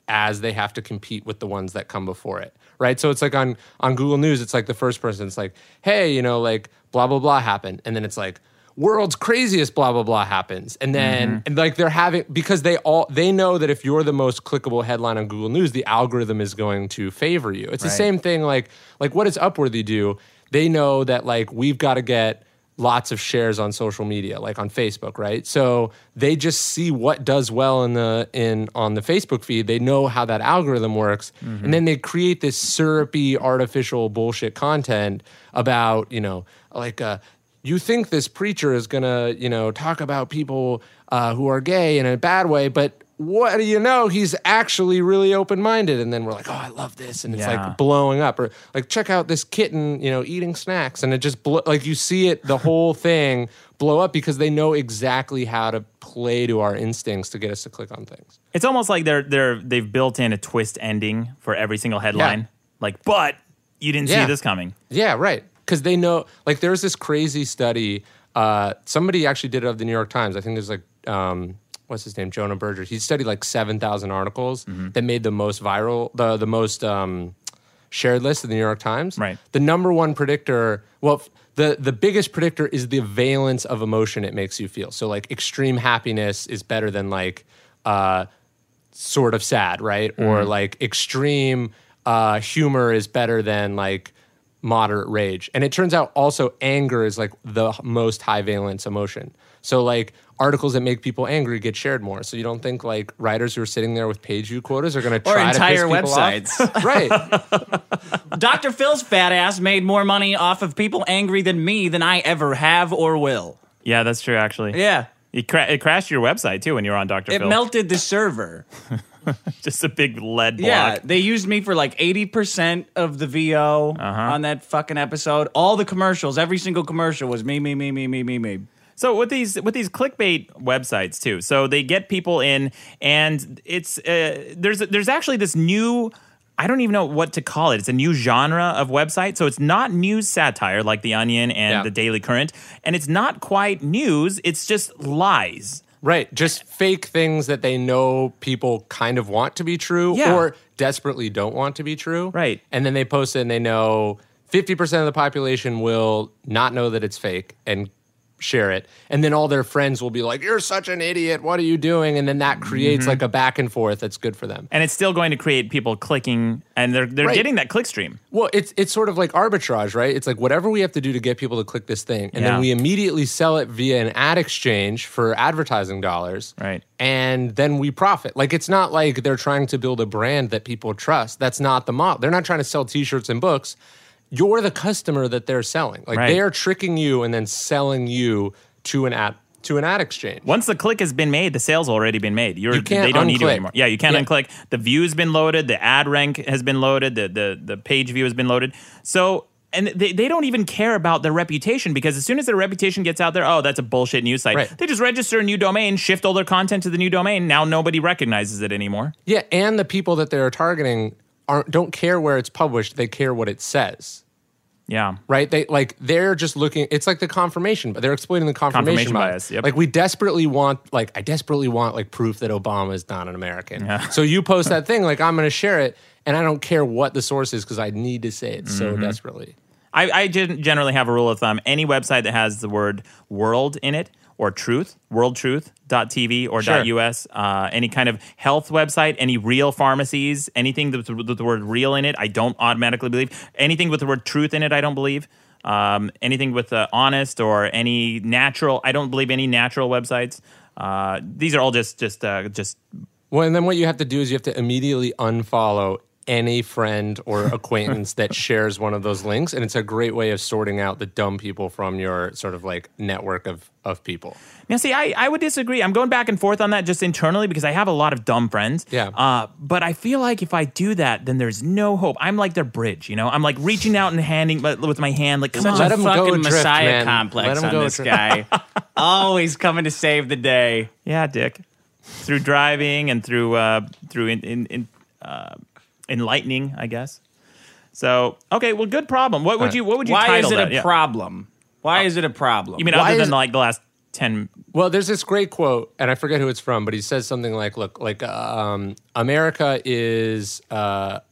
they have to compete with the ones that come before it, right? So it's like on Google News, it's like the first person, it's like, hey, like blah, blah, blah happened. And then it's like, world's craziest blah, blah, blah happens. And then and like they're having, because they know that if you're the most clickable headline on Google News, the algorithm is going to favor you. It's the same thing like what does Upworthy do? They know that like we've got to get lots of shares on social media, like on Facebook, right? So they just see what does well on the Facebook feed. They know how that algorithm works. Mm-hmm. And then they create this syrupy, artificial bullshit content about, you think this preacher is going to, talk about people who are gay in a bad way, but what do you know? He's actually really open-minded. And then we're like, oh, I love this. And it's like blowing up. Or like, check out this kitten, eating snacks. And it just, you see it, the whole thing blow up because they know exactly how to play to our instincts to get us to click on things. It's almost like they've built in a twist ending for every single headline. Yeah. Like, but you didn't see this coming. Yeah, right. Because they know, like, there's this crazy study. Somebody actually did it of the New York Times. I think there's like, what's his name? Jonah Berger. He studied like 7,000 articles that made the most viral, the most shared list of the New York Times. Right. The number one predictor, the biggest predictor is the valence of emotion it makes you feel. So like extreme happiness is better than like sort of sad, right? Mm-hmm. Or like extreme humor is better than like moderate rage. And it turns out also anger is like the most high valence emotion. So like articles that make people angry get shared more. So you don't think like writers who are sitting there with page view quotas are going to try to piss websites. People off? Right. Dr. Phil's fat ass made more money off of people angry than me than I ever have or will. Yeah, that's true actually. Yeah. It crashed your website too when you were on Dr. Phil. It melted the server. Just a big lead block. Yeah, they used me for like 80% of the VO on that fucking episode. All the commercials, every single commercial was me. So with these clickbait websites too, so they get people in, and it's there's actually this new. I don't even know what to call it. It's a new genre of website. So it's not news satire like The Onion and The Daily Current. And it's not quite news. It's just lies. Right. Just fake things that they know people kind of want to be true or desperately don't want to be true. Right. And then they post it and they know 50% of the population will not know that it's fake and share it. And then all their friends will be like, you're such an idiot. What are you doing? And then that creates like a back and forth that's good for them. And it's still going to create people clicking, and they're getting that click stream. Well, it's sort of like arbitrage, right? It's like whatever we have to do to get people to click this thing. And then we immediately sell it via an ad exchange for advertising dollars. Right. And then we profit. Like, it's not like they're trying to build a brand that people trust. That's not the model. They're not trying to sell t-shirts and books. You're the customer that they're selling. Like they are tricking you and then selling you to an ad exchange. Once the click has been made, the sale's already been made. They don't need you anymore. Yeah, you can't unclick. The view's been loaded. The ad rank has been loaded. The page view has been loaded. So. And they don't even care about their reputation, because as soon as their reputation gets out there, oh, that's a bullshit news site. Right. They just register a new domain, shift all their content to the new domain. Now nobody recognizes it anymore. Yeah, and the people that they're targeting don't care where it's published. They care what it says. Yeah. Right? They're just looking. It's like the confirmation, but they're exploiting the confirmation bias. Yep. Like I desperately want proof that Obama is not an American. Yeah. So you post that thing, like I'm going to share it, and I don't care what the source is because I need to say it so desperately. I generally have a rule of thumb. Any website that has the word world in it, or truth, worldtruth.tv or .us, any kind of health website, any real pharmacies, anything with the word real in it, I don't automatically believe. Anything with the word truth in it, I don't believe. Anything with honest or any natural, I don't believe any natural websites. These are all just. Well, and then what you have to do is you have to immediately unfollow any friend or acquaintance that shares one of those links, and it's a great way of sorting out the dumb people from your sort of like network of people. Now, see, I would disagree. I'm going back and forth on that just internally because I have a lot of dumb friends. Yeah. But I feel like if I do that, then there's no hope. I'm like their bridge, you know? I'm like reaching out and handing with my hand, like, come on. Such a fucking messiah complex on this guy. Always coming to save the day. Yeah, Dick. Through driving and through enlightening, I guess. So, okay, well, good problem. What would you title that? Why is it a problem? Why is it a problem? You mean other than like the last 10? Well, there's this great quote, and I forget who it's from, but he says something like, "Look, like America is a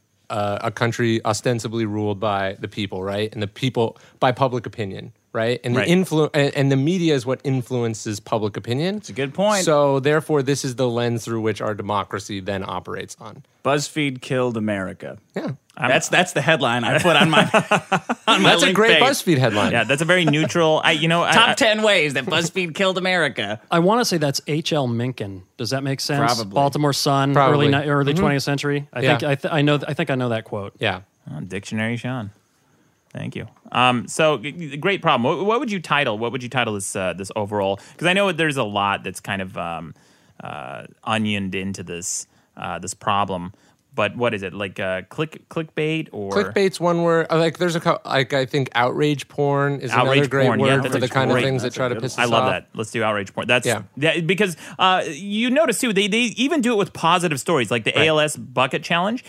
country ostensibly ruled by the people, right? And the people by public opinion." Right, and the media is what influences public opinion. It's a good point. So, therefore, this is the lens through which our democracy then operates on. BuzzFeed killed America. Yeah, that's the headline I put on my. On my that's a great page. BuzzFeed headline. Yeah, that's a very neutral. Top 10 ways that BuzzFeed killed America. I want to say that's H.L. Mencken. Does that make sense? Probably. Baltimore Sun, probably. early 20th century. I think I know that quote. Yeah, Dictionary Sean. Thank you. So, great problem. What would you title this overall? Because I know there's a lot that's kind of onioned into this problem. But what is it like? Clickbait or clickbait's one word. Like there's I think outrage porn is outrage another great porn. Word yeah, for the kind great. Of things that's that try to piss us off. I love that. Let's do outrage porn. That's because you notice too they even do it with positive stories like the ALS bucket challenge.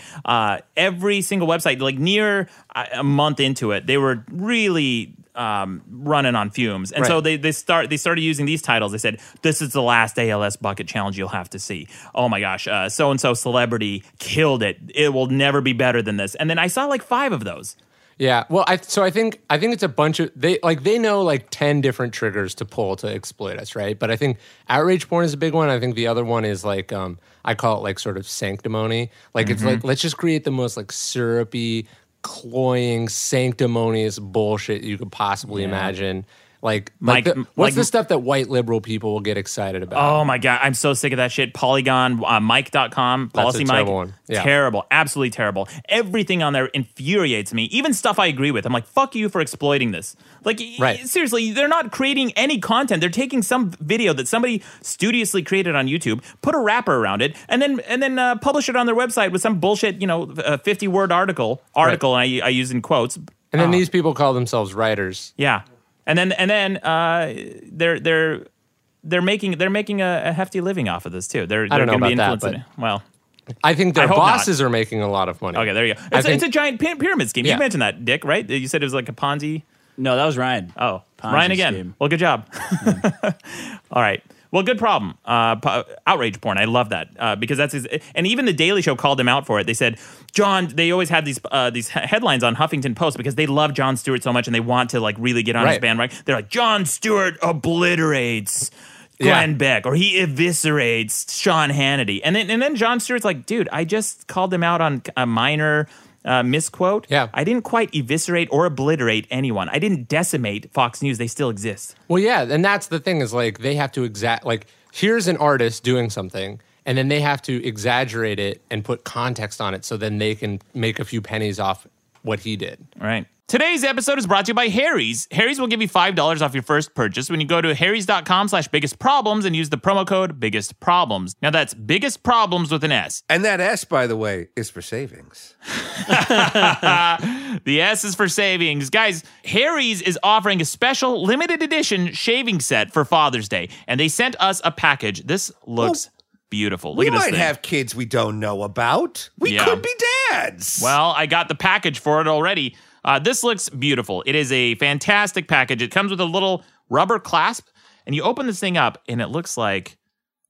Every single website like near a month into it they were really. Running on fumes, and so they started using these titles. They said, "This is the last ALS bucket challenge you'll have to see." Oh my gosh, so and so celebrity killed it. It will never be better than this. And then I saw like 5 of those. Yeah. Well, I think it's a bunch of they know 10 different triggers to pull to exploit us, right? But I think outrage porn is a big one. I think the other one is I call it sort of sanctimony. It's let's just create the most syrupy, cloying, sanctimonious bullshit you could possibly imagine. What's the stuff that white liberal people will get excited about? Oh, my God. I'm so sick of that shit. Polygon, Mike.com, Policy Mike. Terrible one. Yeah. Terrible. Absolutely terrible. Everything on there infuriates me. Even stuff I agree with. I'm like, fuck you for exploiting this. Seriously, they're not creating any content. They're taking some video that somebody studiously created on YouTube, put a wrapper around it, and then publish it on their website with some bullshit, 50-word article right. I use in quotes. And then these people call themselves writers. Yeah. And then they're making a hefty living off of this too. They're going to be influencing. Well, I think their bosses are making a lot of money. Okay, there you go. It's a giant pyramid scheme. Yeah. You mentioned that, Dick, right? You said it was like a Ponzi. No, that was Ryan. Oh, Ponzi Ryan again. Scheme. Well, good job. Yeah. All right. Well, good problem. Outrage porn. I love that because that's his, and even The Daily Show called him out for it. They said, John, they always had these headlines on Huffington Post because they love Jon Stewart so much and they want to really get on his bandwagon. They're like, Jon Stewart obliterates Glenn Beck or he eviscerates Sean Hannity. And then Jon Stewart's like, dude, I just called him out on a minor misquote. Yeah. I didn't quite eviscerate or obliterate anyone. I didn't decimate Fox News. They still exist. Well, yeah, and that's the thing is they have to here's an artist doing something, and then they have to exaggerate it and put context on it so then they can make a few pennies off what he did. Right. Today's episode is brought to you by Harry's. Harry's will give you $5 off your first purchase when you go to harrys.com/biggestproblems and use the promo code biggestproblems. Now that's biggest problems with an S. And that S, by the way, is for savings. The S is for savings. Guys, Harry's is offering a special limited edition shaving set for Father's Day. And they sent us a package. This looks beautiful. Look at this thing. We might have kids we don't know about. We could be dads. Well, I got the package for it already. This looks beautiful. It is a fantastic package. It comes with a little rubber clasp, and you open this thing up, and it looks like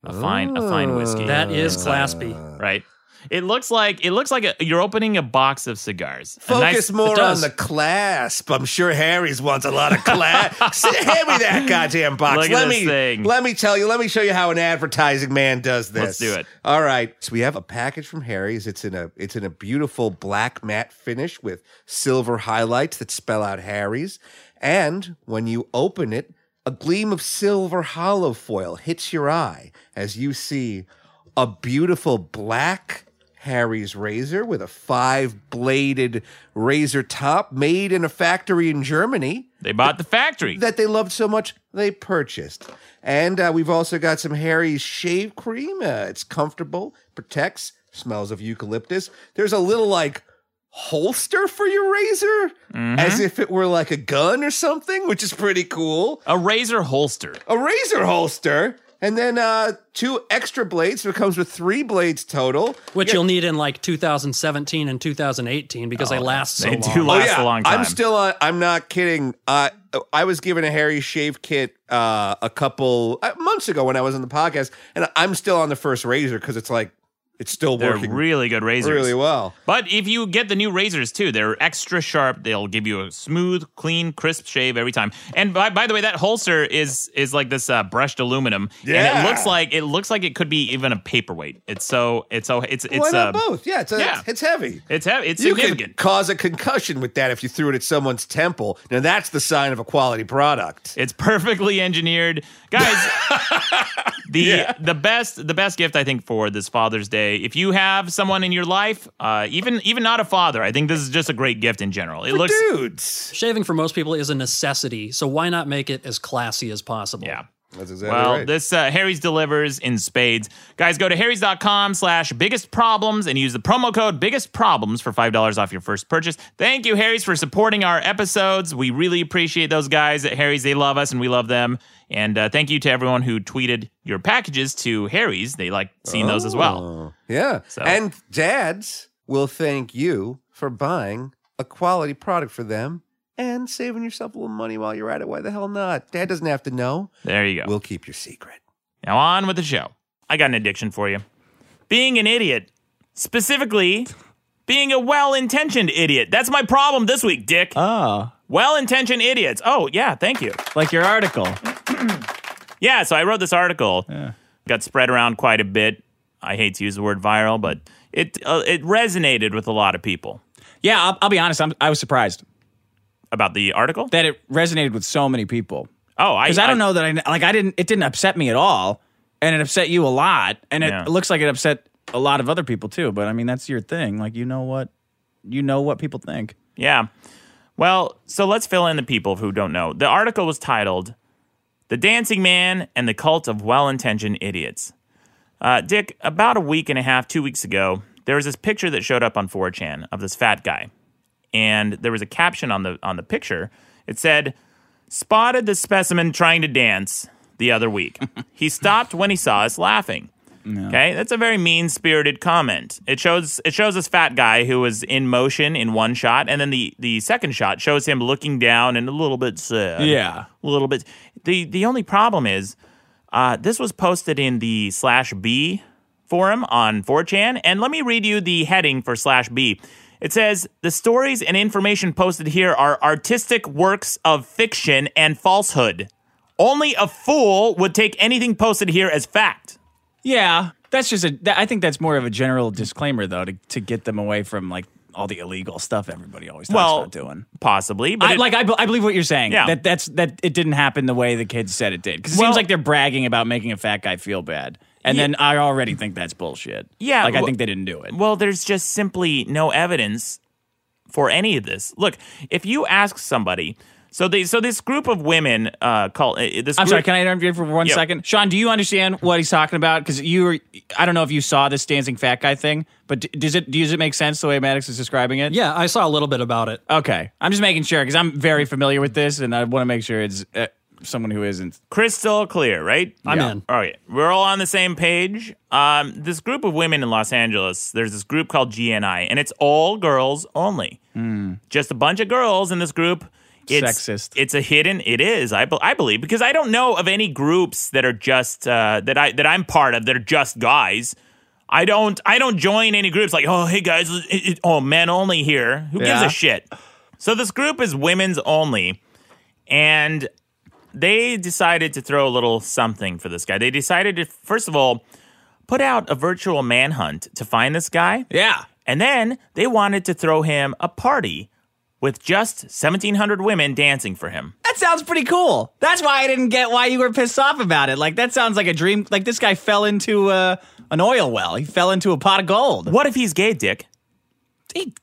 a fine whiskey. That is claspy, right? It looks like you're opening a box of cigars. Focus more on the clasp. I'm sure Harry's wants a lot of clasp. Hand me that goddamn box. Let me show you how an advertising man does this. Let's do it. All right. So we have a package from Harry's. It's in a beautiful black matte finish with silver highlights that spell out Harry's. And when you open it, a gleam of silver hollow foil hits your eye as you see a beautiful black Harry's razor with a 5-bladed razor top made in a factory in Germany. They bought the factory. That they loved so much, they purchased. And we've also got some Harry's shave cream. It's comfortable, protects, smells of eucalyptus. There's a little, holster for your razor as if it were a gun or something, which is pretty cool. A razor holster. And then 2 extra blades, so it comes with 3 blades total. Which you'll need in 2017 and 2018 because they last a long time. I'm still on, I'm not kidding. I was given a Harry's shave kit a couple months ago when I was on the podcast, and I'm still on the first razor because it's it's still working. They're really good razors. Really well. But if you get the new razors, too, they're extra sharp. They'll give you a smooth, clean, crisp shave every time. And by the way, that holster is like this brushed aluminum. Yeah. And it looks like it could be even a paperweight. It's both. Yeah, it's heavy. It's heavy. It's significant. You could cause a concussion with that if you threw it at someone's temple. Now, that's the sign of a quality product. It's perfectly engineered. Guys, the best gift, I think, for this Father's Day, if you have someone in your life, even not a father, I think this is just a great gift in general. Dudes. Shaving for most people is a necessity, so why not make it as classy as possible? Yeah. That's exactly right. This Harry's delivers in spades. Guys, go to harrys.com/biggestproblems and use the promo code biggestproblems for $5 off your first purchase. Thank you, Harry's, for supporting our episodes. We really appreciate those guys at Harry's. They love us and we love them. And thank you to everyone who tweeted your packages to Harry's. They like seeing those as well. Yeah. So. And dads will thank you for buying a quality product for them and saving yourself a little money while you're at it. Why the hell not? Dad doesn't have to know. There you go. We'll keep your secret. Now on with the show. I got an addiction for you. Being an idiot. Specifically... being a well-intentioned idiot. That's my problem this week, Dick. Oh. Well-intentioned idiots. Oh, yeah, thank you. Like your article. Yeah, so I wrote this article. Yeah. Got spread around quite a bit. I hate to use the word viral, but it resonated with a lot of people. Yeah, I'll be honest. I was surprised. About the article? That it resonated with so many people. Oh, I... Because I don't know that I... Like, I didn't... It didn't upset me at all, and it upset you a lot, and it looks like it upset a lot of other people, too. But, I mean, that's your thing. Like, you know what people think. Yeah. Well, so let's fill in the people who don't know. The article was titled, The Dancing Man and the Cult of Well-Intentioned Idiots. Dick, about a week and a half, 2 weeks ago, there was this picture that showed up on 4chan of this fat guy. And there was a caption on the picture. It said, "Spotted the specimen trying to dance the other week. He stopped when he saw us laughing." No. Okay, that's a very mean-spirited comment. It shows this fat guy who was in motion in one shot, and then the second shot shows him looking down and a little bit sad. Yeah, a little bit. The only problem is, this was posted in the /B forum on 4chan, and let me read you the heading for /B. It says, the stories and information posted here are artistic works of fiction and falsehood. Only a fool would take anything posted here as fact. Yeah, that's just I think that's more of a general disclaimer, though, to get them away from, like, all the illegal stuff everybody always talks about doing. Possibly. But I believe what you're saying. Yeah. That it didn't happen the way the kids said it did. Because it seems like they're bragging about making a fat guy feel bad. And then I already think that's bullshit. Yeah. Like, I think they didn't do it. Well, there's just simply no evidence for any of this. Look, if you ask somebody... So this group of women I'm sorry, can I interrupt you for one second? Sean, do you understand what he's talking about? Because I don't know if you saw this dancing fat guy thing, but does it make sense the way Maddox is describing it? Yeah, I saw a little bit about it. Okay. I'm just making sure because I'm very familiar with this, and I want to make sure it's... someone who isn't crystal clear, right? I'm in. All right, we're all on the same page. This group of women in Los Angeles, there's this group called GNI, and it's all girls only. Just a bunch of girls in this group. It's sexist. It's a hidden. It is. I believe, because I don't know of any groups that are just that I'm part of that are just guys. I don't join any groups like, oh, hey guys, men only here. Who gives a shit? So this group is women's only, and they decided to throw a little something for this guy. They decided to, first of all, put out a virtual manhunt to find this guy. Yeah. And then they wanted to throw him a party with just 1,700 women dancing for him. That sounds pretty cool. That's why I didn't get why you were pissed off about it. Like, that sounds like a dream. Like, this guy fell into an oil well. He fell into a pot of gold. What if he's gay, Dick?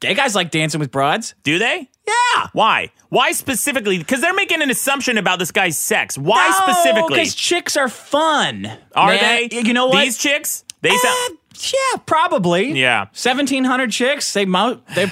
Gay guys like dancing with broads. Do they? Yeah. Why? Why specifically? Because they're making an assumption about this guy's sex. Why specifically? Because chicks are fun. Are man. They? You know what? These chicks? They sound... Yeah, probably. Yeah. 1,700 chicks. They've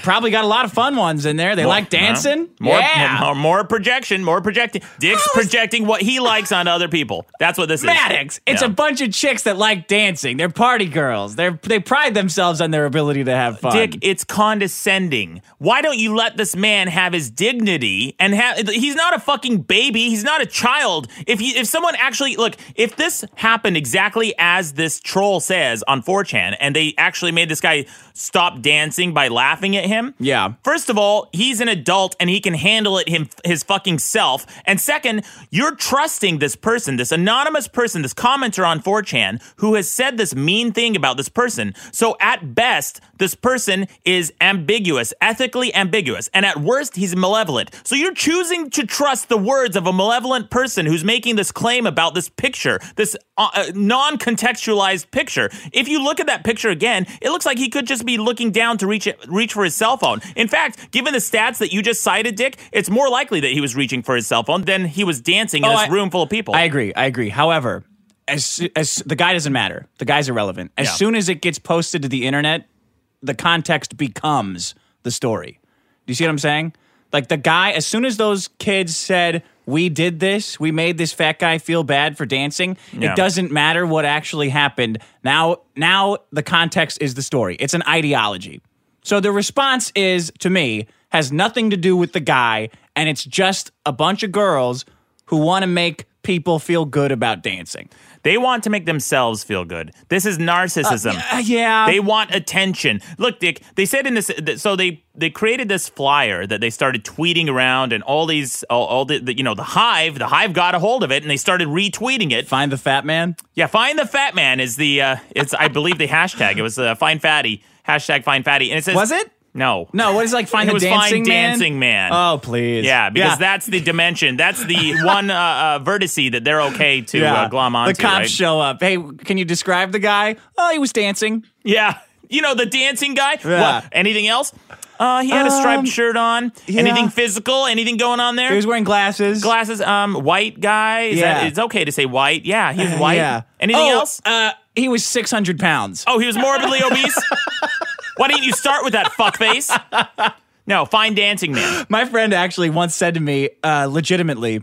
probably got a lot of fun ones in there. They like dancing. More projecting. Dick's projecting what he likes on other people. That's what this is. Maddox. It's a bunch of chicks that like dancing. They're party girls. They pride themselves on their ability to have fun. Dick, it's condescending. Why don't you let this man have his dignity? And he's not a fucking baby. He's not a child. If someone actually... Look, if this happened exactly as this troll says on 4chan, and they actually made this guy stop dancing by laughing at him. Yeah. First of all, he's an adult and he can handle it his fucking self. And second, you're trusting this person, this anonymous person, this commenter on 4chan who has said this mean thing about this person. So at best, this person is ambiguous, ethically ambiguous. And at worst, he's malevolent. So you're choosing to trust the words of a malevolent person who's making this claim about this picture, this non-contextualized picture. If you look at that picture again, it looks like he could just be looking down to reach for his cell phone. In fact, given the stats that you just cited, Dick, it's more likely that he was reaching for his cell phone than he was dancing in this room full of people. I agree. However, as the guy doesn't matter. The guy's irrelevant. As soon as it gets posted to the internet, the context becomes the story. Do you see what I'm saying? Like, the guy, as soon as those kids said, we did this, we made this fat guy feel bad for dancing, it doesn't matter what actually happened. Now the context is the story. It's an ideology. So the response is, to me, has nothing to do with the guy, and it's just a bunch of girls who want to make people feel good about dancing. They want to make themselves feel good. This is narcissism. Yeah. They want attention. Look, Dick, they said in this, so they created this flyer that they started tweeting around, and all these, all the, you know, the Hive got a hold of it, and they started retweeting it. Find the fat man? Yeah, find the fat man is the, it's, I believe the hashtag. It was find fatty, hashtag find fatty. And it says, was it? No, what is like find the dancing man? Dancing man. Oh, please. Yeah, because that's the dimension. That's the one vertice that they're okay to glom onto. The cops show up. Hey, can you describe the guy? Oh, he was dancing. Yeah. You know, the dancing guy? Yeah. What? Anything else? He had a striped shirt on. Yeah. Anything physical? Anything going on there? He was wearing glasses. White guy. Is that, it's okay to say white. Yeah, he's white. Yeah. Anything else? He was 600 pounds. Oh, he was morbidly obese? Why didn't you start with that fuckface? No, fine dancing man. My friend actually once said to me, legitimately,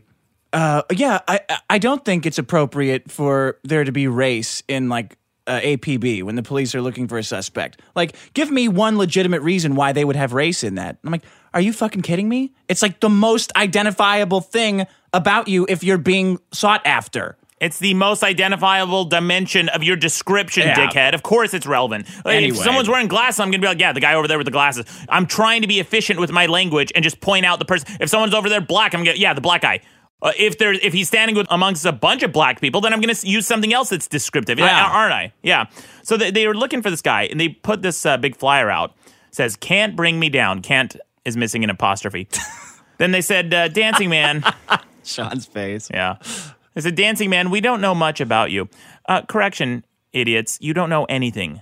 I don't think it's appropriate for there to be race in, like, APB when the police are looking for a suspect. Like, give me one legitimate reason why they would have race in that. I'm like, are you fucking kidding me? It's, like, the most identifiable thing about you if you're being sought after. It's the most identifiable dimension of your description, dickhead. Of course it's relevant. Anyway. If someone's wearing glasses, I'm going to be like, yeah, the guy over there with the glasses. I'm trying to be efficient with my language and just point out the person. If someone's over there black, I'm going to, the black guy. If he's standing amongst a bunch of black people, then I'm going to use something else that's descriptive, aren't I? Yeah. So they were looking for this guy, and they put this big flyer out. It says, can't bring me down. Can't is missing an apostrophe. Then they said, dancing man. Sean's face. Yeah. It's a dancing man. We don't know much about you. Correction, idiots. You don't know anything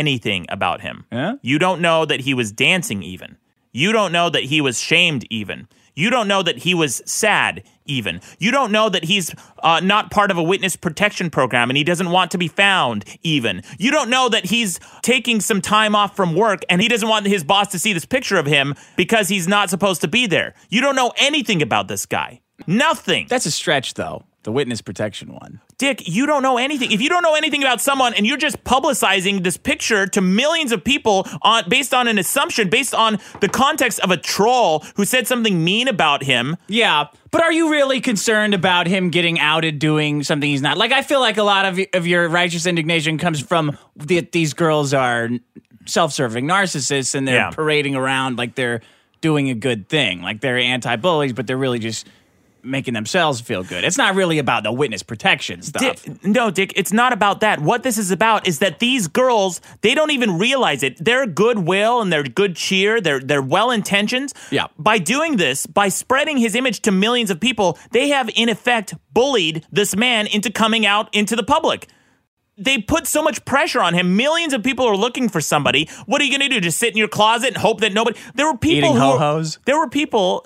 about him. Yeah? You don't know that he was dancing even. You don't know that he was shamed even. You don't know that he was sad even. You don't know that he's not part of a witness protection program and he doesn't want to be found even. You don't know that he's taking some time off from work and he doesn't want his boss to see this picture of him because he's not supposed to be there. You don't know anything about this guy. Nothing. That's a stretch, though. The witness protection one. Dick, you don't know anything. If you don't know anything about someone and you're just publicizing this picture to millions of people based on an assumption, based on the context of a troll who said something mean about him. Yeah, but are you really concerned about him getting outed doing something he's not? Like, I feel like a lot of your righteous indignation comes from these girls are self-serving narcissists and they're parading around like they're doing a good thing. Like, they're anti-bullies, but they're really just making themselves feel good. It's not really about the witness protection stuff. Dick, it's not about that. What this is about is that these girls, they don't even realize it. Their goodwill and their good cheer, their well-intentioned. Yeah. By doing this, by spreading his image to millions of people, they have, in effect, bullied this man into coming out into the public. They put so much pressure on him. Millions of people are looking for somebody. What are you going to do? Just sit in your closet and hope that nobody... There were people who... ho-hos? There were people...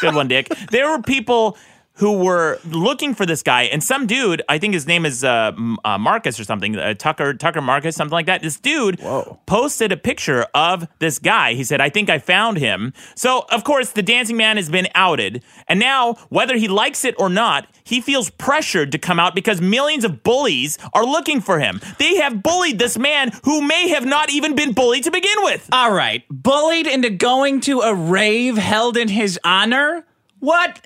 Good one, Dick. There were people who were looking for this guy, and some dude, I think his name is Marcus or something, Tucker Marcus, something like that. This dude posted a picture of this guy. He said, I think I found him. So, of course, the dancing man has been outed, and now, whether he likes it or not, he feels pressured to come out because millions of bullies are looking for him. They have bullied this man who may have not even been bullied to begin with. All right, bullied into going to a rave held in his honor? What?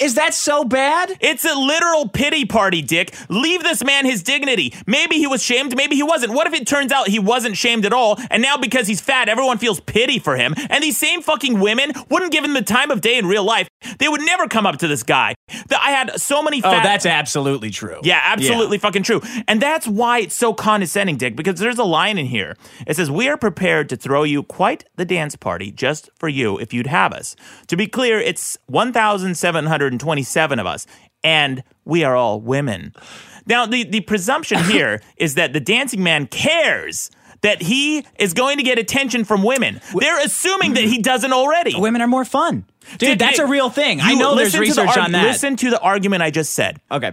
Is that so bad? It's a literal pity party, Dick. Leave this man his dignity. Maybe he was shamed, maybe he wasn't. What if it turns out he wasn't shamed at all, and now because he's fat, everyone feels pity for him, and these same fucking women wouldn't give him the time of day in real life. They would never come up to this guy. I had so many fat... Oh, that's absolutely true. Yeah, absolutely fucking true. And that's why it's so condescending, Dick, because there's a line in here. It says, we are prepared to throw you quite the dance party just for you if you'd have us. To be clear, it's 1,727 of us, and we are all women. Now, the presumption here is that the dancing man cares that he is going to get attention from women. They're assuming that he doesn't already. Women are more fun. Dude, that's a real thing. I know there's research on that. Listen to the argument I just said. Okay.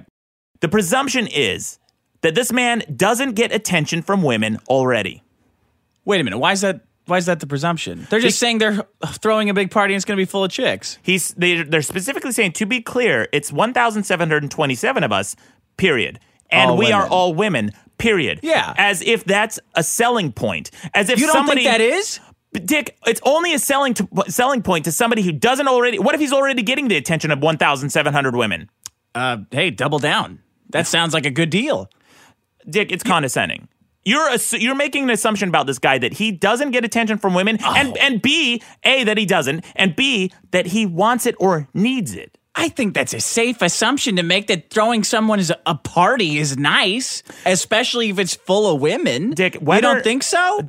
The presumption is that this man doesn't get attention from women already. Wait a minute. Why is that the presumption? They're just saying they're throwing a big party and it's going to be full of chicks. They're specifically saying, to be clear, it's 1,727 of us, period. And we are all women, period. Yeah. As if that's a selling point. As if somebody... You don't think that is? But Dick, it's only a selling point to somebody who doesn't already. What if he's already getting the attention of 1,700 women? Hey, double down. That sounds like a good deal. Dick, it's condescending. You're making an assumption about this guy that he doesn't get attention from women, and B, A, that he doesn't, and B, that he wants it or needs it. I think that's a safe assumption to make, that throwing someone a party is nice, especially if it's full of women. Dick, you don't think so?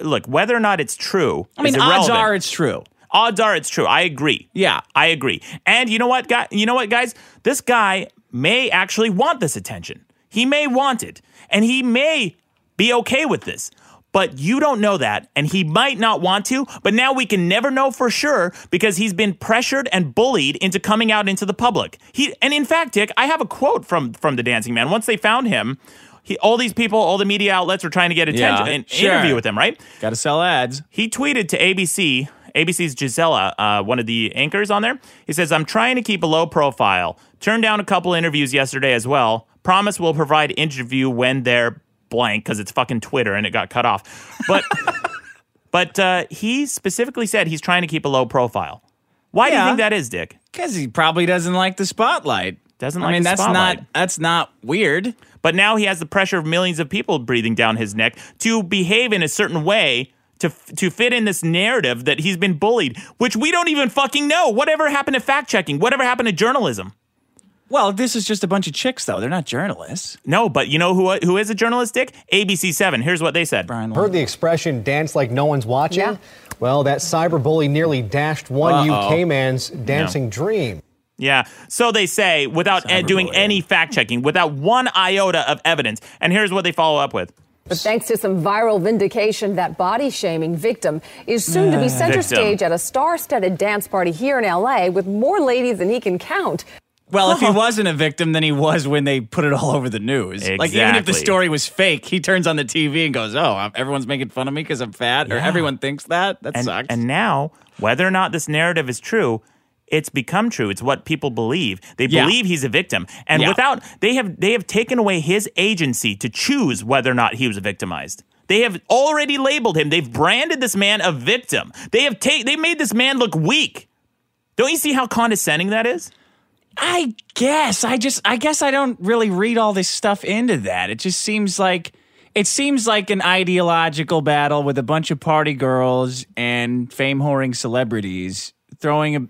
Look, whether or not it's true is irrelevant. Odds are it's true. Odds are it's true. I agree. Yeah. I agree. And you know what, guys? This guy may actually want this attention. He may want it. And he may be okay with this. But you don't know that, and he might not want to, but now we can never know for sure because he's been pressured and bullied into coming out into the public. And in fact, Dick, I have a quote from The Dancing Man. Once they found him, all these people, all the media outlets were trying to get attention and interview with him, right? Got to sell ads. He tweeted to ABC's Gisela, one of the anchors on there. He says, "I'm trying to keep a low profile. Turned down a couple interviews yesterday as well. Promise we'll provide interview when they're blank," because it's fucking Twitter and it got cut off. But he specifically said he's trying to keep a low profile. Why do you think that is, Dick? Because he probably doesn't like the spotlight. Doesn't like the spotlight. That's not weird. But now he has the pressure of millions of people breathing down his neck to behave in a certain way to fit in this narrative that he's been bullied, which we don't even fucking know. Whatever happened to fact checking? Whatever happened to journalism? Well, this is just a bunch of chicks, though. They're not journalists. No, but you know who is a journalist, Dick? ABC7. Here's what they said. Heard the expression, dance like no one's watching? Yeah. Well, that cyberbully nearly dashed one UK man's dancing dream. Yeah. So they say, without doing any fact-checking, without one iota of evidence. And here's what they follow up with. But thanks to some viral vindication, that body-shaming victim is soon to be center stage at a star-studded dance party here in L.A. with more ladies than he can count. Well, if he wasn't a victim, then he was when they put it all over the news. Exactly. Like, even if the story was fake, he turns on the TV and goes, everyone's making fun of me because I'm fat, or everyone thinks that. That sucks. And now, whether or not this narrative is true, it's become true. It's what people believe. They believe he's a victim. And they have taken away his agency to choose whether or not he was victimized. They have already labeled him. They've branded this man a victim. They made this man look weak. Don't you see how condescending that is? I guess. I guess I don't really read all this stuff into that. It just seems like an ideological battle with a bunch of party girls and fame-whoring celebrities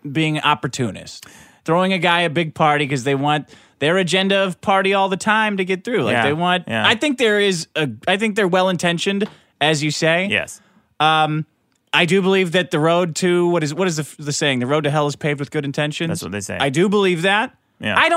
being opportunists, throwing a guy a big party because they want their agenda of party all the time to get through. Like they want. Yeah. I think they're well-intentioned, as you say. Yes. I do believe that the road to what is the saying? The road to hell is paved with good intentions. That's what they say. I do believe that. Yeah.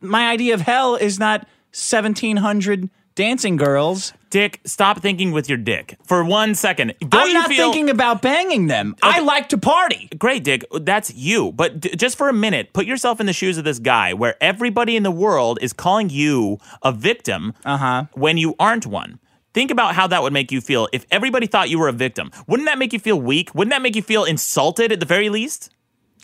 My idea of hell is not 1,700 dancing girls. Dick, stop thinking with your dick for 1 second. I'm not thinking about banging them. Okay. I like to party. Great, Dick. That's you. But just for a minute, put yourself in the shoes of this guy where everybody in the world is calling you a victim when you aren't one. Think about how that would make you feel if everybody thought you were a victim. Wouldn't that make you feel weak? Wouldn't that make you feel insulted at the very least?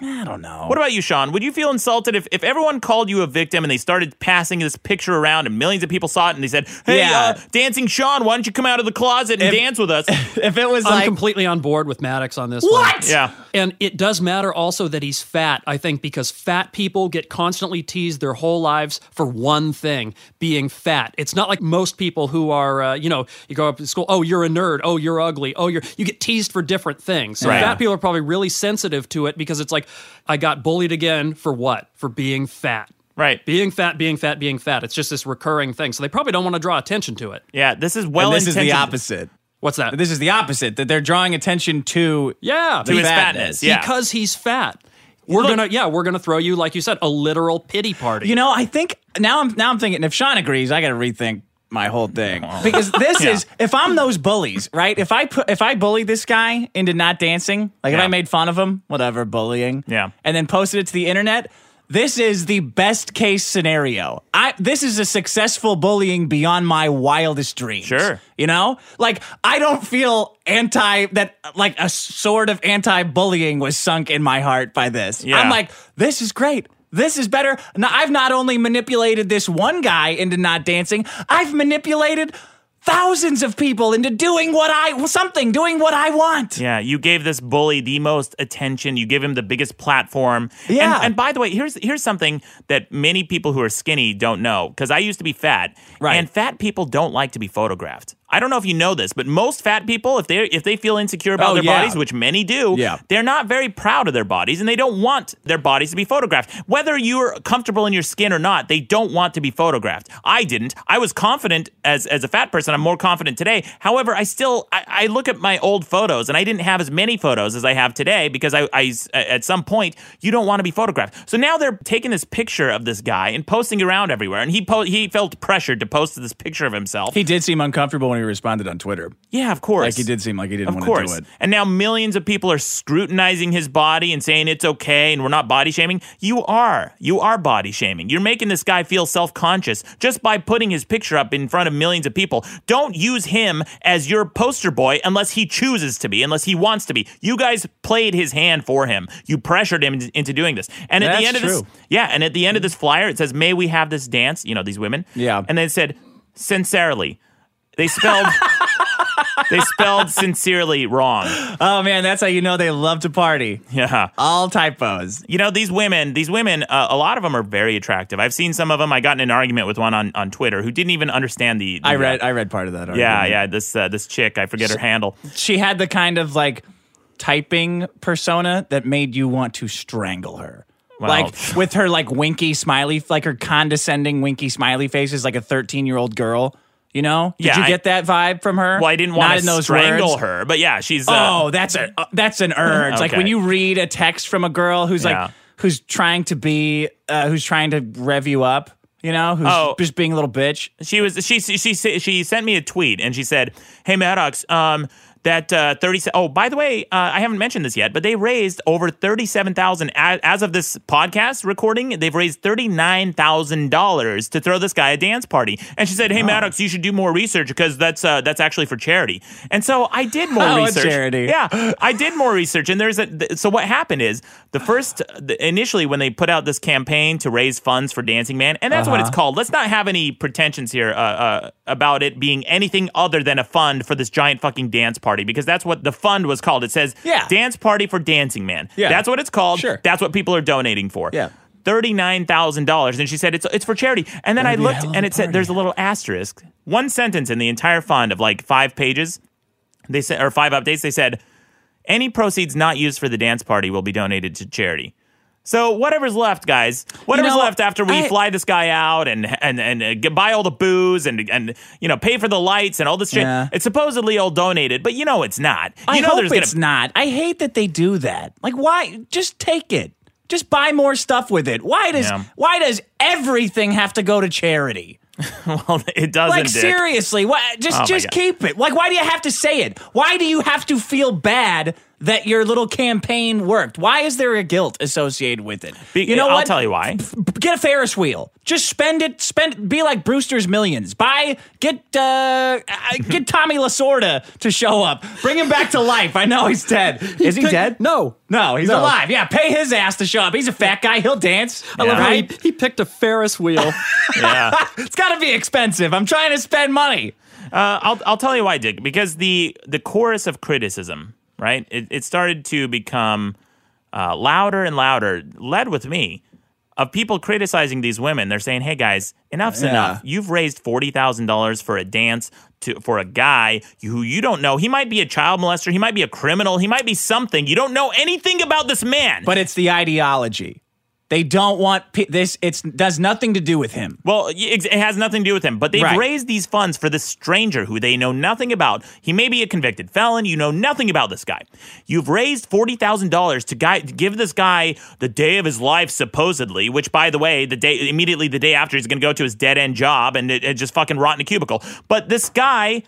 I don't know. What about you, Sean? Would you feel insulted if everyone called you a victim and they started passing this picture around and millions of people saw it and they said, "Hey, dancing Sean, why don't you come out of the closet and dance with us?" If it was, I'm completely on board with Maddox on this one. What? Yeah. And it does matter also that he's fat, I think, because fat people get constantly teased their whole lives for one thing, being fat. It's not like most people who are, you go up to school, "Oh, you're a nerd. Oh, you're ugly. Oh, you get teased for different things." So fat people are probably really sensitive to it because it's like, I got bullied again for what? For being fat. Right. Being fat. It's just this recurring thing. So they probably don't want to draw attention to it. Yeah, this is well-intentioned. This is the opposite. What's that? This is the opposite, that they're drawing attention to his fatness. Yeah. Because he's fat. We're gonna throw you, like you said, a literal pity party. You know, I think now I'm thinking, if Sean agrees, I gotta rethink my whole thing. Because this is, if I'm those bullies, right? If I bullied this guy into not dancing, like if I made fun of him, whatever, bullying, and then posted it to the internet, this is the best case scenario. This is a successful bullying beyond my wildest dreams. Sure. You know? Like, I don't feel a sword of anti-bullying was sunk in my heart by this. Yeah. I'm like, this is great. This is better. Now, I've not only manipulated this one guy into not dancing, I've manipulated thousands of people into doing what I want. Yeah, you gave this bully the most attention. You give him the biggest platform. Yeah. And by the way, here's something that many people who are skinny don't know, because I used to be fat. Right. And fat people don't like to be photographed. I don't know if you know this, but most fat people, if they feel insecure about their bodies, which many do, they're not very proud of their bodies, and they don't want their bodies to be photographed. Whether you're comfortable in your skin or not, they don't want to be photographed. I didn't. I was confident as a fat person. I'm more confident today. However, I look at my old photos, and I didn't have as many photos as I have today because I at some point, you don't want to be photographed. So now they're taking this picture of this guy and posting around everywhere, and he felt pressured to post this picture of himself. He did seem uncomfortable when he responded on Twitter. Yeah, of course. Like, he did seem like he didn't want to do it. And now millions of people are scrutinizing his body and saying it's okay and we're not body shaming. You are body shaming. You're making this guy feel self-conscious just by putting his picture up in front of millions of people. Don't use him as your poster boy unless he chooses to be, unless he wants to be. You guys played his hand for him. You pressured him into doing this. And at the end of this flyer, it says, "May we have this dance?" You know, these women. Yeah. And they said, "Sincerely." They spelled sincerely wrong. Oh, man, that's how you know they love to party. Yeah. All typos. You know, these women, a lot of them are very attractive. I've seen some of them. I got in an argument with one on Twitter who didn't even understand the I read part of that argument. Yeah, this chick, I forget her handle. She had the kind of, like, typing persona that made you want to strangle her. Wow. Like, with her, like, winky smiley, like her condescending winky smiley face is like a 13-year-old girl. You know? Did you get that vibe from her? Well, I didn't want to strangle her, but yeah, she's... Oh, that's an urge. Okay. Like, when you read a text from a girl who's trying to rev you up, you know, who's just being a little bitch. She sent me a tweet, and she said, "Hey, Maddox, by the way, I haven't mentioned this yet, but they raised over $37,000 as of this podcast recording. They've raised $39,000 to throw this guy a dance party." And she said, "Hey, Maddox, you should do more research because that's actually for charity." And so I did more research. Charity. Yeah, I did more research. And so what happened is initially when they put out this campaign to raise funds for Dancing Man, and that's what it's called. Let's not have any pretensions here about it being anything other than a fund for this giant fucking dance party, because that's what the fund was called. It says Dance Party for Dancing Man. Yeah. That's what it's called. Sure. That's what people are donating for. Yeah. $39,000. And she said, it's for charity. And then I looked and it said, there's a little asterisk. One sentence in the entire fund of like 5 pages, they said, or 5 updates, they said, "Any proceeds not used for the dance party will be donated to charity." So whatever's left, guys, left after we fly this guy out and buy all the booze and you know, pay for the lights and all this shit, it's supposedly all donated, but you know it's not. I hope it's not. I hate that they do that. Like, why? Just take it. Just buy more stuff with it. Why does everything have to go to charity? Well, it doesn't. Like, seriously, just keep it. Like, why do you have to say it? Why do you have to feel bad that your little campaign worked? Why is there a guilt associated with it? I'll tell you why. Get a Ferris wheel. Just spend it. Be like Brewster's Millions. Get Tommy Lasorda to show up. Bring him back to life. I know he's dead. Is he dead? No, he's alive. Yeah, pay his ass to show up. He's a fat guy. He'll dance. I love how he picked a Ferris wheel. Yeah. It's got to be expensive. I'm trying to spend money. I'll tell you why, Dick. Because the chorus of criticism, right? It started to become louder and louder, led with me, of people criticizing these women. They're saying, "Hey, guys, enough's enough. You've raised $40,000 for a dance for a guy who you don't know. He might be a child molester. He might be a criminal. He might be something. You don't know anything about this man." But it's the ideology. They don't want this. It does nothing to do with him. Well, it has nothing to do with him. But they've raised these funds for this stranger who they know nothing about. He may be a convicted felon. You know nothing about this guy. You've raised $40,000 to give this guy the day of his life, supposedly. Which, by the way, immediately the day after, he's going to go to his dead end job and it just fucking rot in a cubicle. But this guy.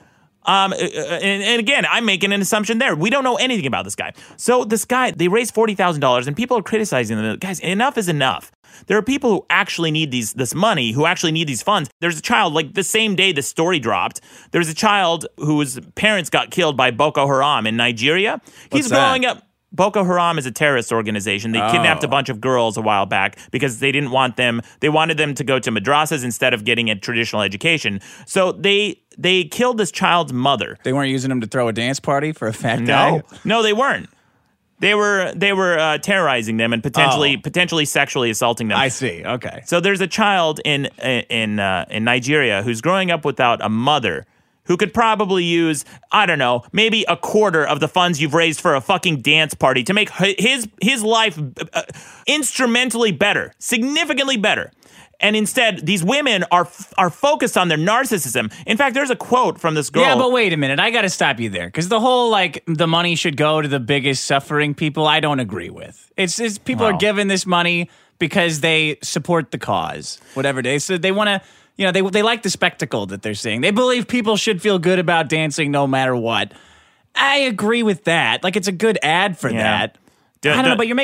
And again, I'm making an assumption there. We don't know anything about this guy. So this guy, they raised $40,000 and people are criticizing them. Guys, enough is enough. There are people who actually need this money, who actually need these funds. There's a child, like the same day the story dropped, there's a child whose parents got killed by Boko Haram in Nigeria. He's growing up. Boko Haram is a terrorist organization. They kidnapped a bunch of girls a while back because they didn't want them. They wanted them to go to madrasas instead of getting a traditional education. So they killed this child's mother. They weren't using him to throw a dance party for a fat guy? No, they weren't. They were terrorizing them and potentially sexually assaulting them. I see. Okay. So there's a child in Nigeria who's growing up without a mother who could probably use, I don't know, maybe a quarter of the funds you've raised for a fucking dance party to make his life instrumentally better, significantly better. And instead, these women are focused on their narcissism. In fact, there's a quote from this girl. Yeah, but wait a minute. I got to stop you there. Because the whole, like, the money should go to the biggest suffering people, I don't agree with. It's people are giving this money because they support the cause, whatever it is. So they want to, you know, they like the spectacle that they're seeing. They believe people should feel good about dancing no matter what. I agree with that. Like, it's a good ad for that. I don't know, but you're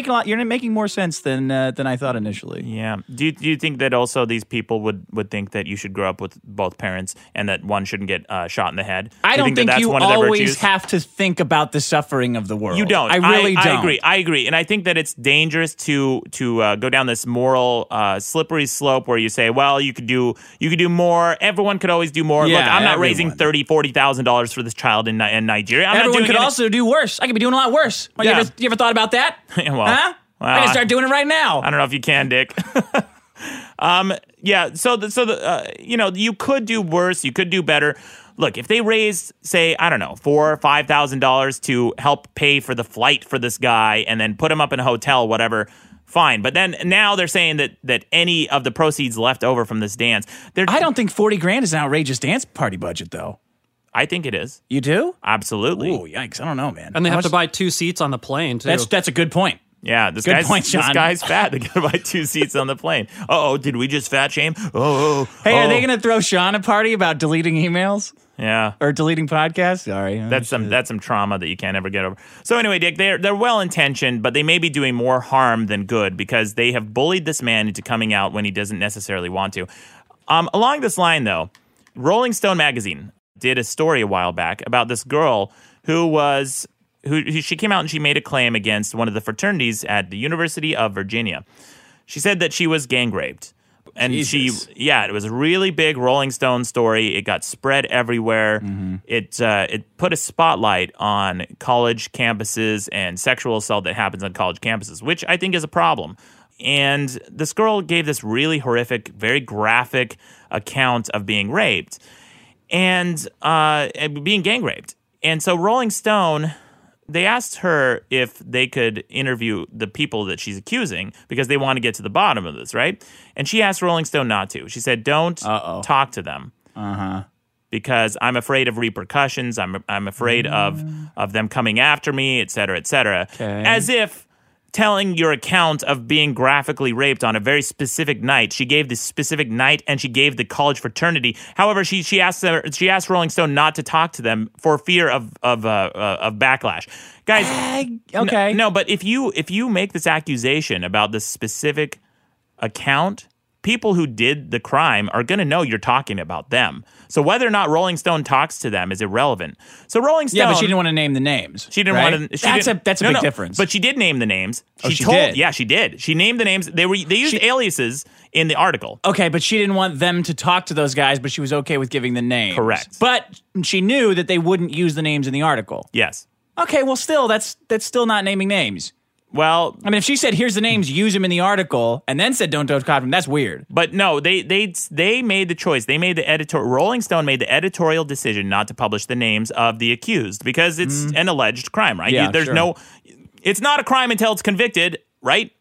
making more sense than I thought initially. Yeah. Do you think that also these people would think that you should grow up with both parents and that one shouldn't get shot in the head? I don't think you always have to think about the suffering of the world. You don't. I really don't. I agree. And I think that it's dangerous to go down this moral slippery slope where you say, well, you could do more. Everyone could always do more. Yeah, look, I'm not raising $30,000, $40,000 for this child in Nigeria. Everyone could also do worse. I could be doing a lot worse. Yeah. You ever thought about that? Well, I can start doing it right now. I don't know if you can, Dick. So you could do worse. You could do better. Look, if they raised, say, I don't know, $4,000 or $5,000 to help pay for the flight for this guy and then put him up in a hotel, whatever, fine. But then now they're saying that any of the proceeds left over from this dance, I don't think $40,000 is an outrageous dance party budget, though. I think it is. You do? Absolutely. Ooh, yikes. I don't know, man. And they have to buy 2 seats on the plane, too. That's a good point. Yeah, this guy's fat. They got to buy 2 seats on the plane. Uh-oh, did we just fat shame? Hey, are they going to throw Sean a party about deleting emails? Yeah. Or deleting podcasts? Sorry. That's some trauma that you can't ever get over. So anyway, Dick, they're well-intentioned, but they may be doing more harm than good because they have bullied this man into coming out when he doesn't necessarily want to. Along this line, though, Rolling Stone magazine did a story a while back about this girl who she came out and she made a claim against one of the fraternities at the University of Virginia. She said that she was gang raped. And Jesus. It was a really big Rolling Stone story. It got spread everywhere. Mm-hmm. It put a spotlight on college campuses and sexual assault that happens on college campuses, which I think is a problem. And this girl gave this really horrific, very graphic account of being raped. And being gang raped. And so Rolling Stone, they asked her if they could interview the people that she's accusing because they want to get to the bottom of this, right? And she asked Rolling Stone not to. She said, don't talk to them because I'm afraid of repercussions. I'm afraid of them coming after me, et cetera, et cetera. Okay. As if telling your account of being graphically raped on a very specific night. She gave this specific night and she gave the college fraternity. However, she asked Rolling Stone not to talk to them for fear of backlash. Guys, okay. No, but if you make this accusation about this specific account, people who did the crime are going to know you're talking about them. So whether or not Rolling Stone talks to them is irrelevant. So Rolling Stone... Yeah, but she didn't want to name the names. She didn't want to... That's a big difference. But she did name the names. She did? Yeah, she did. She named the names. They used aliases in the article. Okay, but she didn't want them to talk to those guys, but she was okay with giving the names. Correct. But she knew that they wouldn't use the names in the article. Yes. Okay, well, still, that's still not naming names. Well, I mean, if she said, here's the names, use them in the article, and then said, don't talk to them, that's weird. But no, they made the choice. They made the Rolling Stone made the editorial decision not to publish the names of the accused because it's an alleged crime, right? Yeah, it's not a crime until it's convicted, right?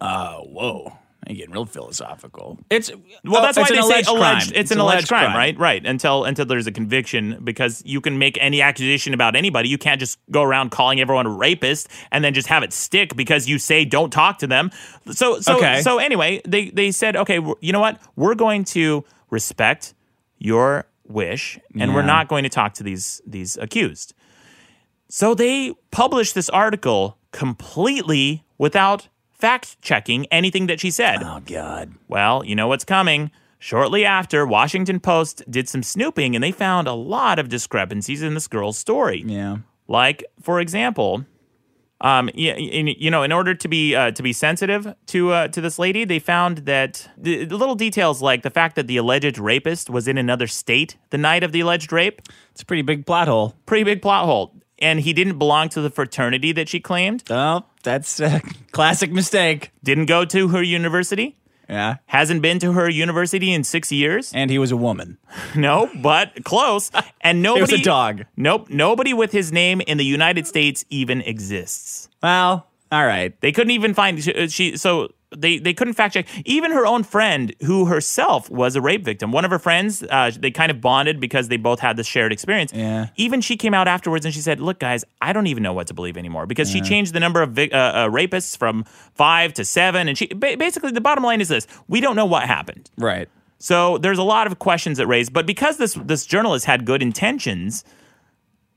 Whoa. I'm getting real philosophical. That's why they say it's an alleged crime, right? Right. Until there's a conviction, because you can make any accusation about anybody. You can't just go around calling everyone a rapist and then just have it stick because you say don't talk to them. So anyway, they said, okay, you know what? We're going to respect your wish, and we're not going to talk to these accused. So they published this article completely without fact-checking anything that she said. Oh, God. Well, you know what's coming. Shortly after, Washington Post did some snooping, and they found a lot of discrepancies in this girl's story. Yeah. Like, for example, In order to be sensitive to this lady, they found that the little details, like the fact that the alleged rapist was in another state the night of the alleged rape. It's a pretty big plot hole. And he didn't belong to the fraternity that she claimed. Oh, that's a classic mistake. Didn't go to her university. Yeah. Hasn't been to her university in 6 years. And he was a woman. No, but close. And nobody. It was a dog. Nope. Nobody with his name in the United States even exists. Well, all right. They couldn't even find. They couldn't fact check. Even her own friend, who herself was a rape victim. One of her friends, they kind of bonded because they both had this shared experience. Yeah. Even she came out afterwards and she said, "Look, guys, I don't even know what to believe anymore," because she changed the number of rapists from 5 to 7. And she basically, the bottom line is this: we don't know what happened. Right. So there's a lot of questions that raised, but because this journalist had good intentions.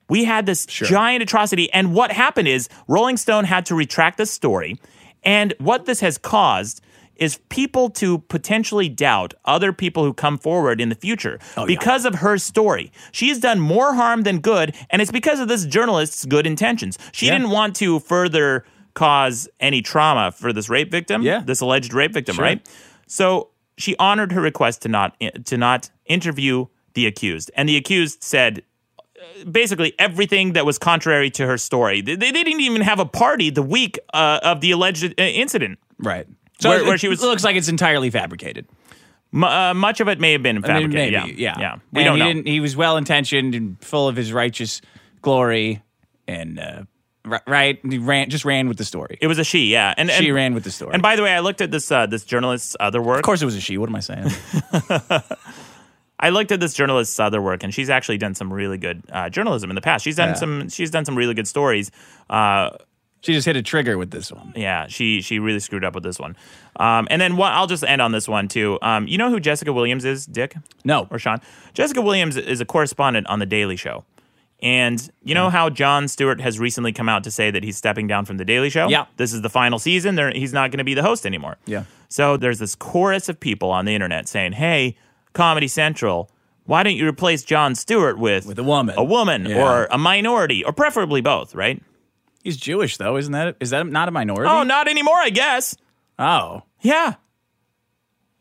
We had this giant atrocity, and what happened is Rolling Stone had to retract the story, and what this has caused is people to potentially doubt other people who come forward in the future because of her story. She has done more harm than good, and it's because of this journalist's good intentions. She didn't want to further cause any trauma for this rape victim, this alleged rape victim, right? So she honored her request to not interview the accused, and the accused said basically everything that was contrary to her story. They didn't even have a party the week of the alleged incident. Right. So where she was, it looks like it's entirely fabricated. Much of it may have been fabricated. I mean, maybe, yeah. We don't know. He was well-intentioned and full of his righteous glory and... Right, he ran with the story. It was a she, yeah, and she ran with the story. And by the way, I looked at this journalist's other work. Of course, it was a she. What am I saying? I looked at this journalist's other work, and she's actually done some really good journalism in the past. She's done some really good stories. She just hit a trigger with this one. Yeah, she really screwed up with this one. And then I'll just end on this one, too. You know who Jessica Williams is, Dick? No. Or Sean? Jessica Williams is a correspondent on The Daily Show. And you know how Jon Stewart has recently come out to say that he's stepping down from The Daily Show? Yeah. This is the final season. He's not going to be the host anymore. Yeah. So there's this chorus of people on the internet saying, hey, Comedy Central, why don't you replace Jon Stewart with a woman? A woman or a minority, or preferably both, right? He's Jewish, though. Is that not a minority? Oh, not anymore, I guess. Oh. Yeah.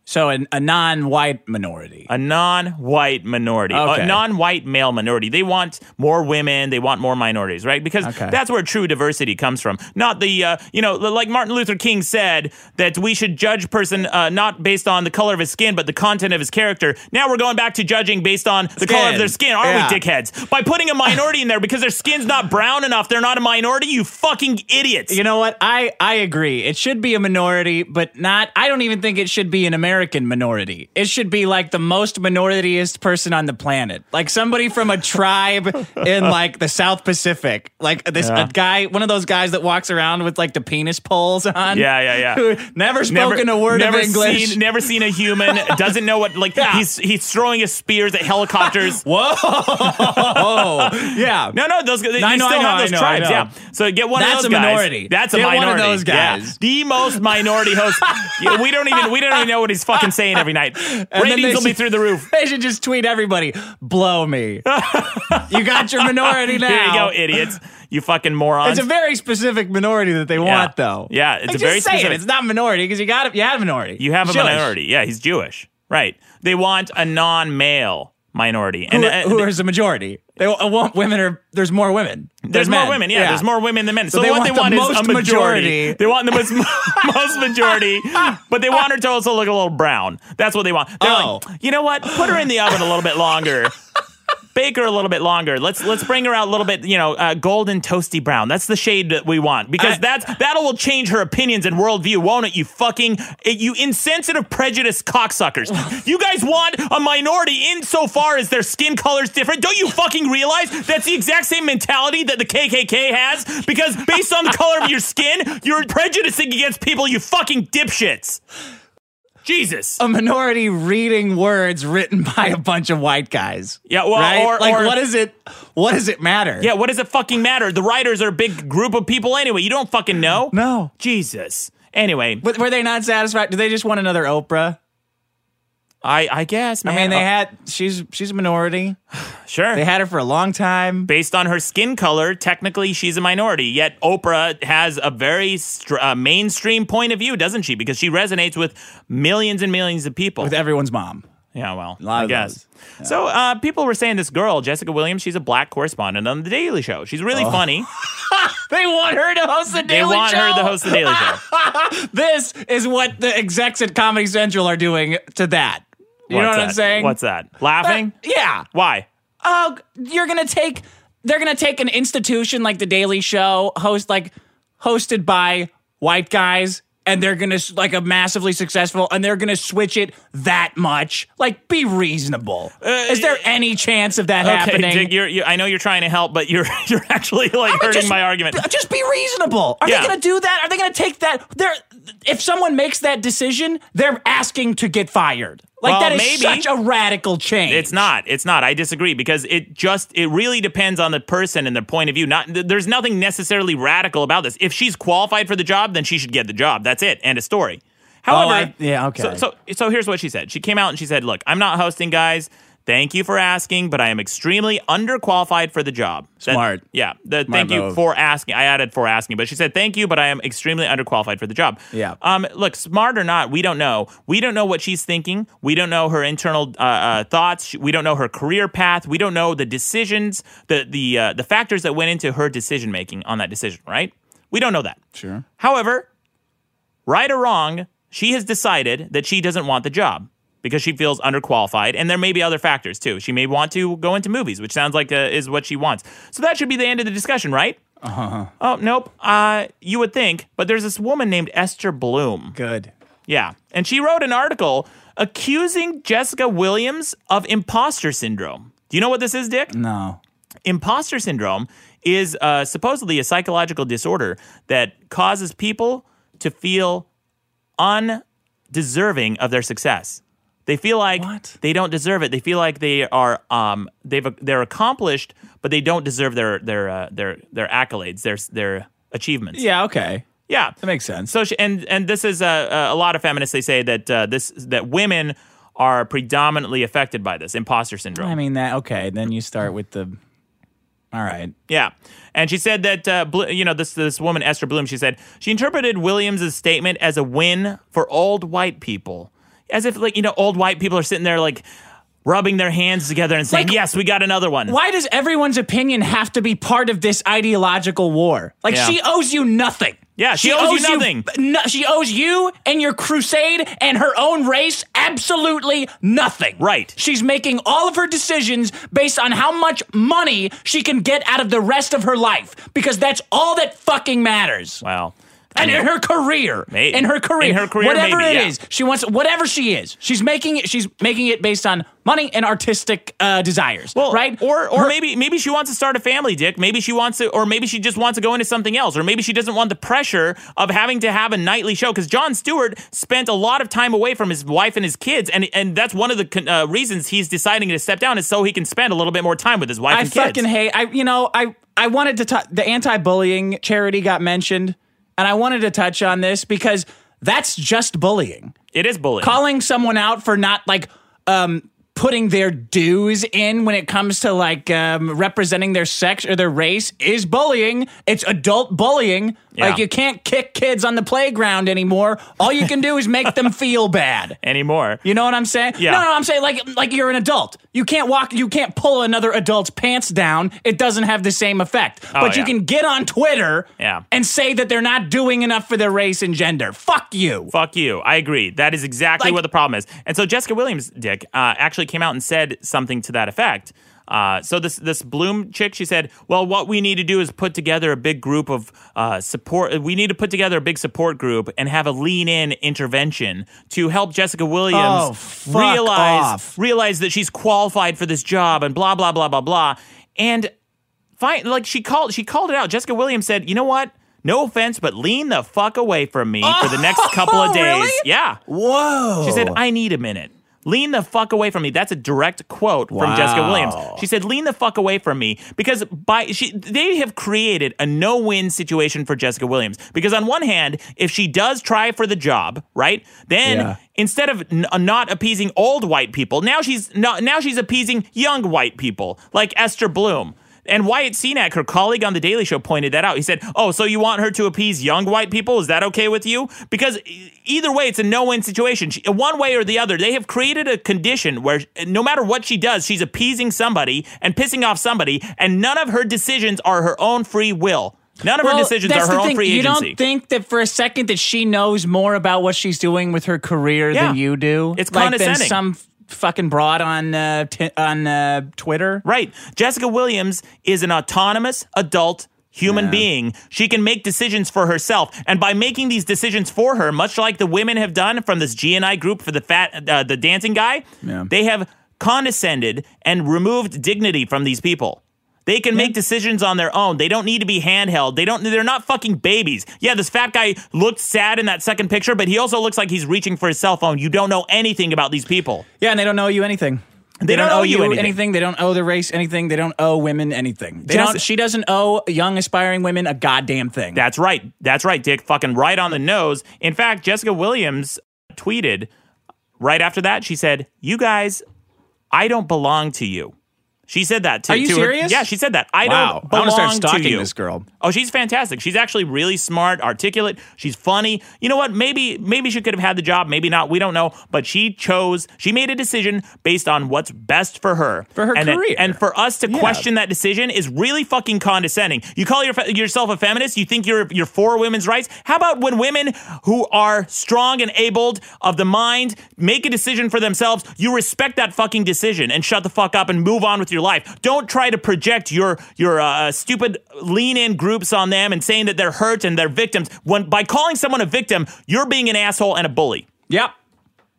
So a non-white minority. A non-white minority. Okay. A non-white male minority. They want more women. They want more minorities, right? Because that's where true diversity comes from. Not the, like Martin Luther King said, that we should judge a person not based on the color of his skin, but the content of his character. Now we're going back to judging based on the color of their skin. Aren't we dickheads? By putting a minority in there because their skin's not brown enough, they're not a minority, you fucking idiots. You know what? I agree. It should be a minority, but not, I don't even think it should be an American minority. It should be like the most minoritiest person on the planet. Like somebody from a tribe in like the South Pacific. Like this a guy, one of those guys that walks around with like the penis poles on. Yeah. Who never spoken a word of English. Never seen a human. Doesn't know what, like he's throwing his spears at helicopters. Whoa. Yeah. No, those guys. They still have those tribes. Yeah. So get one of those guys. That's a minority. Get one of those guys. Yeah. The most minority host. We don't even know what he's fucking saying every night. Ratings will be through the roof. They should just tweet everybody, blow me. You got your minority now. Here you go, idiots. You fucking morons. It's a very specific minority that they want, though. Yeah, it's a very specific. It's not minority because you had a minority. You have a minority. Yeah, he's Jewish. Right. They want a non-male minority. Who is the majority. They want women, or there's more women. There's more women, yeah. There's more women than men. So what they want is a majority. They want the most majority, but they want her to also look a little brown. That's what they want. They're like, you know what? Put her in the oven a little bit longer. Bake her a little bit longer. Let's bring her out a little bit, golden toasty brown. That's the shade that we want, because that'll change her opinions and worldview, won't it? You fucking, you insensitive, prejudiced cocksuckers. You guys want a minority insofar as their skin color's different. Don't you fucking realize that's the exact same mentality that the KKK has? Because based on the color of your skin, you're prejudicing against people, you fucking dipshits. Jesus. A minority reading words written by a bunch of white guys. Yeah, well, right? What does it matter? Yeah, what does it fucking matter? The writers are a big group of people anyway. You don't fucking know. No. Jesus. Anyway. But were they not satisfied? Do they just want another Oprah? I guess, man. I mean, they had she's a minority. Sure. They had her for a long time. Based on her skin color, technically she's a minority. Yet Oprah has a very mainstream point of view, doesn't she? Because she resonates with millions and millions of people. With everyone's mom. Yeah, well, I guess. Yeah. So people were saying this girl, Jessica Williams, she's a black correspondent on The Daily Show. She's really funny. They want her to host The Daily Show. They want her to host The Daily Show. This is what the execs at Comedy Central are doing to that. You know what I'm saying? What's that? Laughing? Yeah. Why? Oh, they're going to take an institution like The Daily Show, hosted by white guys, and they're going to, a massively successful, and they're going to switch it that much. Be reasonable. Is there any chance of that happening? Dick, I know you're trying to help, but you're actually, hurting my argument. Just be reasonable. Are they going to do that? Are they going to take that? If someone makes that decision, they're asking to get fired. That is maybe such a radical change. It's not. I disagree because it really depends on the person and their point of view. There's nothing necessarily radical about this. If she's qualified for the job, then she should get the job. That's it. End of story. However, okay. So here's what she said. She came out and she said, "Look, I'm not hosting, guys. Thank you for asking, but I am extremely underqualified for the job." Smart. Thank you for asking. I added for asking, but she said, "Thank you, but I am extremely underqualified for the job." Yeah. Look, smart or not, we don't know. We don't know what she's thinking. We don't know her internal thoughts. We don't know her career path. We don't know the decisions, the factors that went into her decision making on that decision, right? We don't know that. Sure. However, right or wrong, she has decided that she doesn't want the job. Because she feels underqualified, and there may be other factors, too. She may want to go into movies, which sounds like is what she wants. So that should be the end of the discussion, right? Uh-huh. Oh, nope. You would think, but there's this woman named Esther Bloom. Good. Yeah, and she wrote an article accusing Jessica Williams of imposter syndrome. Do you know what this is, Dick? No. Imposter syndrome is supposedly a psychological disorder that causes people to feel undeserving of their success. They feel like they don't deserve it. They feel like they are they're accomplished, but they don't deserve their accolades, their achievements. Yeah. Okay. Yeah, that makes sense. So and this is a lot of feminists. They say that that women are predominantly affected by this imposter syndrome. I mean that. Okay. Then you start with the. All right. Yeah. And she said that, this woman, Esther Bloom, she said she interpreted Williams' statement as a win for old white people. As if, old white people are sitting there, rubbing their hands together and saying, yes, we got another one. Why does everyone's opinion have to be part of this ideological war? She owes you nothing. Yeah, she owes you nothing. She owes you and your crusade and her own race absolutely nothing. Right. She's making all of her decisions based on how much money she can get out of the rest of her life. Because that's all that fucking matters. Wow. And in her career, whatever it is, she wants whatever she is. She's making it based on money and artistic desires. Well, right? Or maybe she wants to start a family, Dick. Maybe she wants to, or maybe she just wants to go into something else. Or maybe she doesn't want the pressure of having to have a nightly show. Because Jon Stewart spent a lot of time away from his wife and his kids, and that's one of the reasons he's deciding to step down is so he can spend a little bit more time with his wife and kids. I fucking hate. I wanted to the anti-bullying charity got mentioned. And I wanted to touch on this because that's just bullying. It is bullying. Calling someone out for not, putting their dues in when it comes to, representing their sex or their race is bullying. It's adult bullying. Yeah. You can't kick kids on the playground anymore. All you can do is make them feel bad. Anymore. You know what I'm saying? Yeah. No, I'm saying, you're an adult. You can't walk, you can't pull another adult's pants down. It doesn't have the same effect. But you can get on Twitter and say that they're not doing enough for their race and gender. Fuck you. Fuck you. I agree. That is exactly what the problem is. And so Jessica Williams, Dick, actually came out and said something to that effect. So this Bloom chick, she said, well, what we need to do is put together a big group of support. We need to put together a big support group and have a lean-in intervention to help Jessica Williams realize that she's qualified for this job and blah, blah, blah, blah, blah. And she called it out. Jessica Williams said, you know what? No offense, but lean the fuck away from me for the next couple of days. Really? Yeah. Whoa. She said, I need a minute. lean the fuck away from me. That's a direct quote from Jessica Williams. She said, lean the fuck away from me, because they have created a no-win situation for Jessica Williams. Because on one hand, if she does try for the job, right, then instead of not appeasing old white people, now she's appeasing young white people like Esther Bloom. And Wyatt Cenac, her colleague on The Daily Show, pointed that out. He said, oh, so you want her to appease young white people? Is that okay with you? Because either way, it's a no-win situation. One way or the other, they have created a condition where no matter what she does, she's appeasing somebody and pissing off somebody, and none of her decisions are her own free will. None of her decisions are her own free agency. You don't think that for a second that she knows more about what she's doing with her career than you do? It's condescending. Than some fucking broad on Twitter. Right. Jessica Williams is an autonomous adult human being. She can make decisions for herself. And by making these decisions for her, much like the women have done from this G&I group for the dancing guy, they have condescended and removed dignity from these people. They can make decisions on their own. They don't need to be handheld. They're not fucking babies. Yeah, this fat guy looked sad in that second picture, but he also looks like he's reaching for his cell phone. You don't know anything about these people. Yeah, and they don't owe you anything. They don't owe you anything. They don't owe their race anything. They don't owe women anything. She doesn't owe young, aspiring women a goddamn thing. That's right. That's right, Dick. Fucking right on the nose. In fact, Jessica Williams tweeted right after that. She said, "You guys, I don't belong to you." She said that to her. Are you serious? Yeah, she said that. I don't belong to you. I want to start stalking this girl. Oh, she's fantastic. She's actually really smart, articulate. She's funny. You know what? Maybe she could have had the job. Maybe not. We don't know. But she chose. She made a decision based on what's best for her. For her career. And for us to question that decision is really fucking condescending. You call yourself a feminist? You think you're for women's rights? How about when women who are strong and abled of the mind make a decision for themselves, you respect that fucking decision and shut the fuck up and move on with your life. Don't try to project your stupid lean-in groups on them and saying that they're hurt and they're victims. When by calling someone a victim, you're being an asshole and a bully. Yep.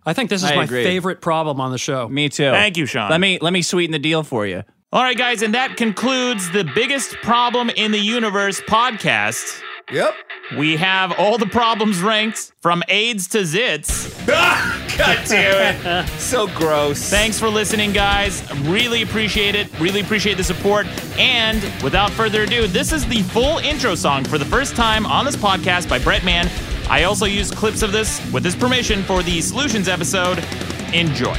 I think this is my favorite problem on the show. Me too. Thank you, Sean. Let me sweeten the deal for you. All right, guys, and that concludes the Biggest Problem in the Universe podcast. Yep. We have all the problems ranked from AIDS to zits. God damn it. So gross. Thanks for listening, guys. Really appreciate it. Really appreciate the support. And without further ado, this is the full intro song for the first time on this podcast by Brett Mann. I also used clips of this with his permission for the Solutions episode. Enjoy.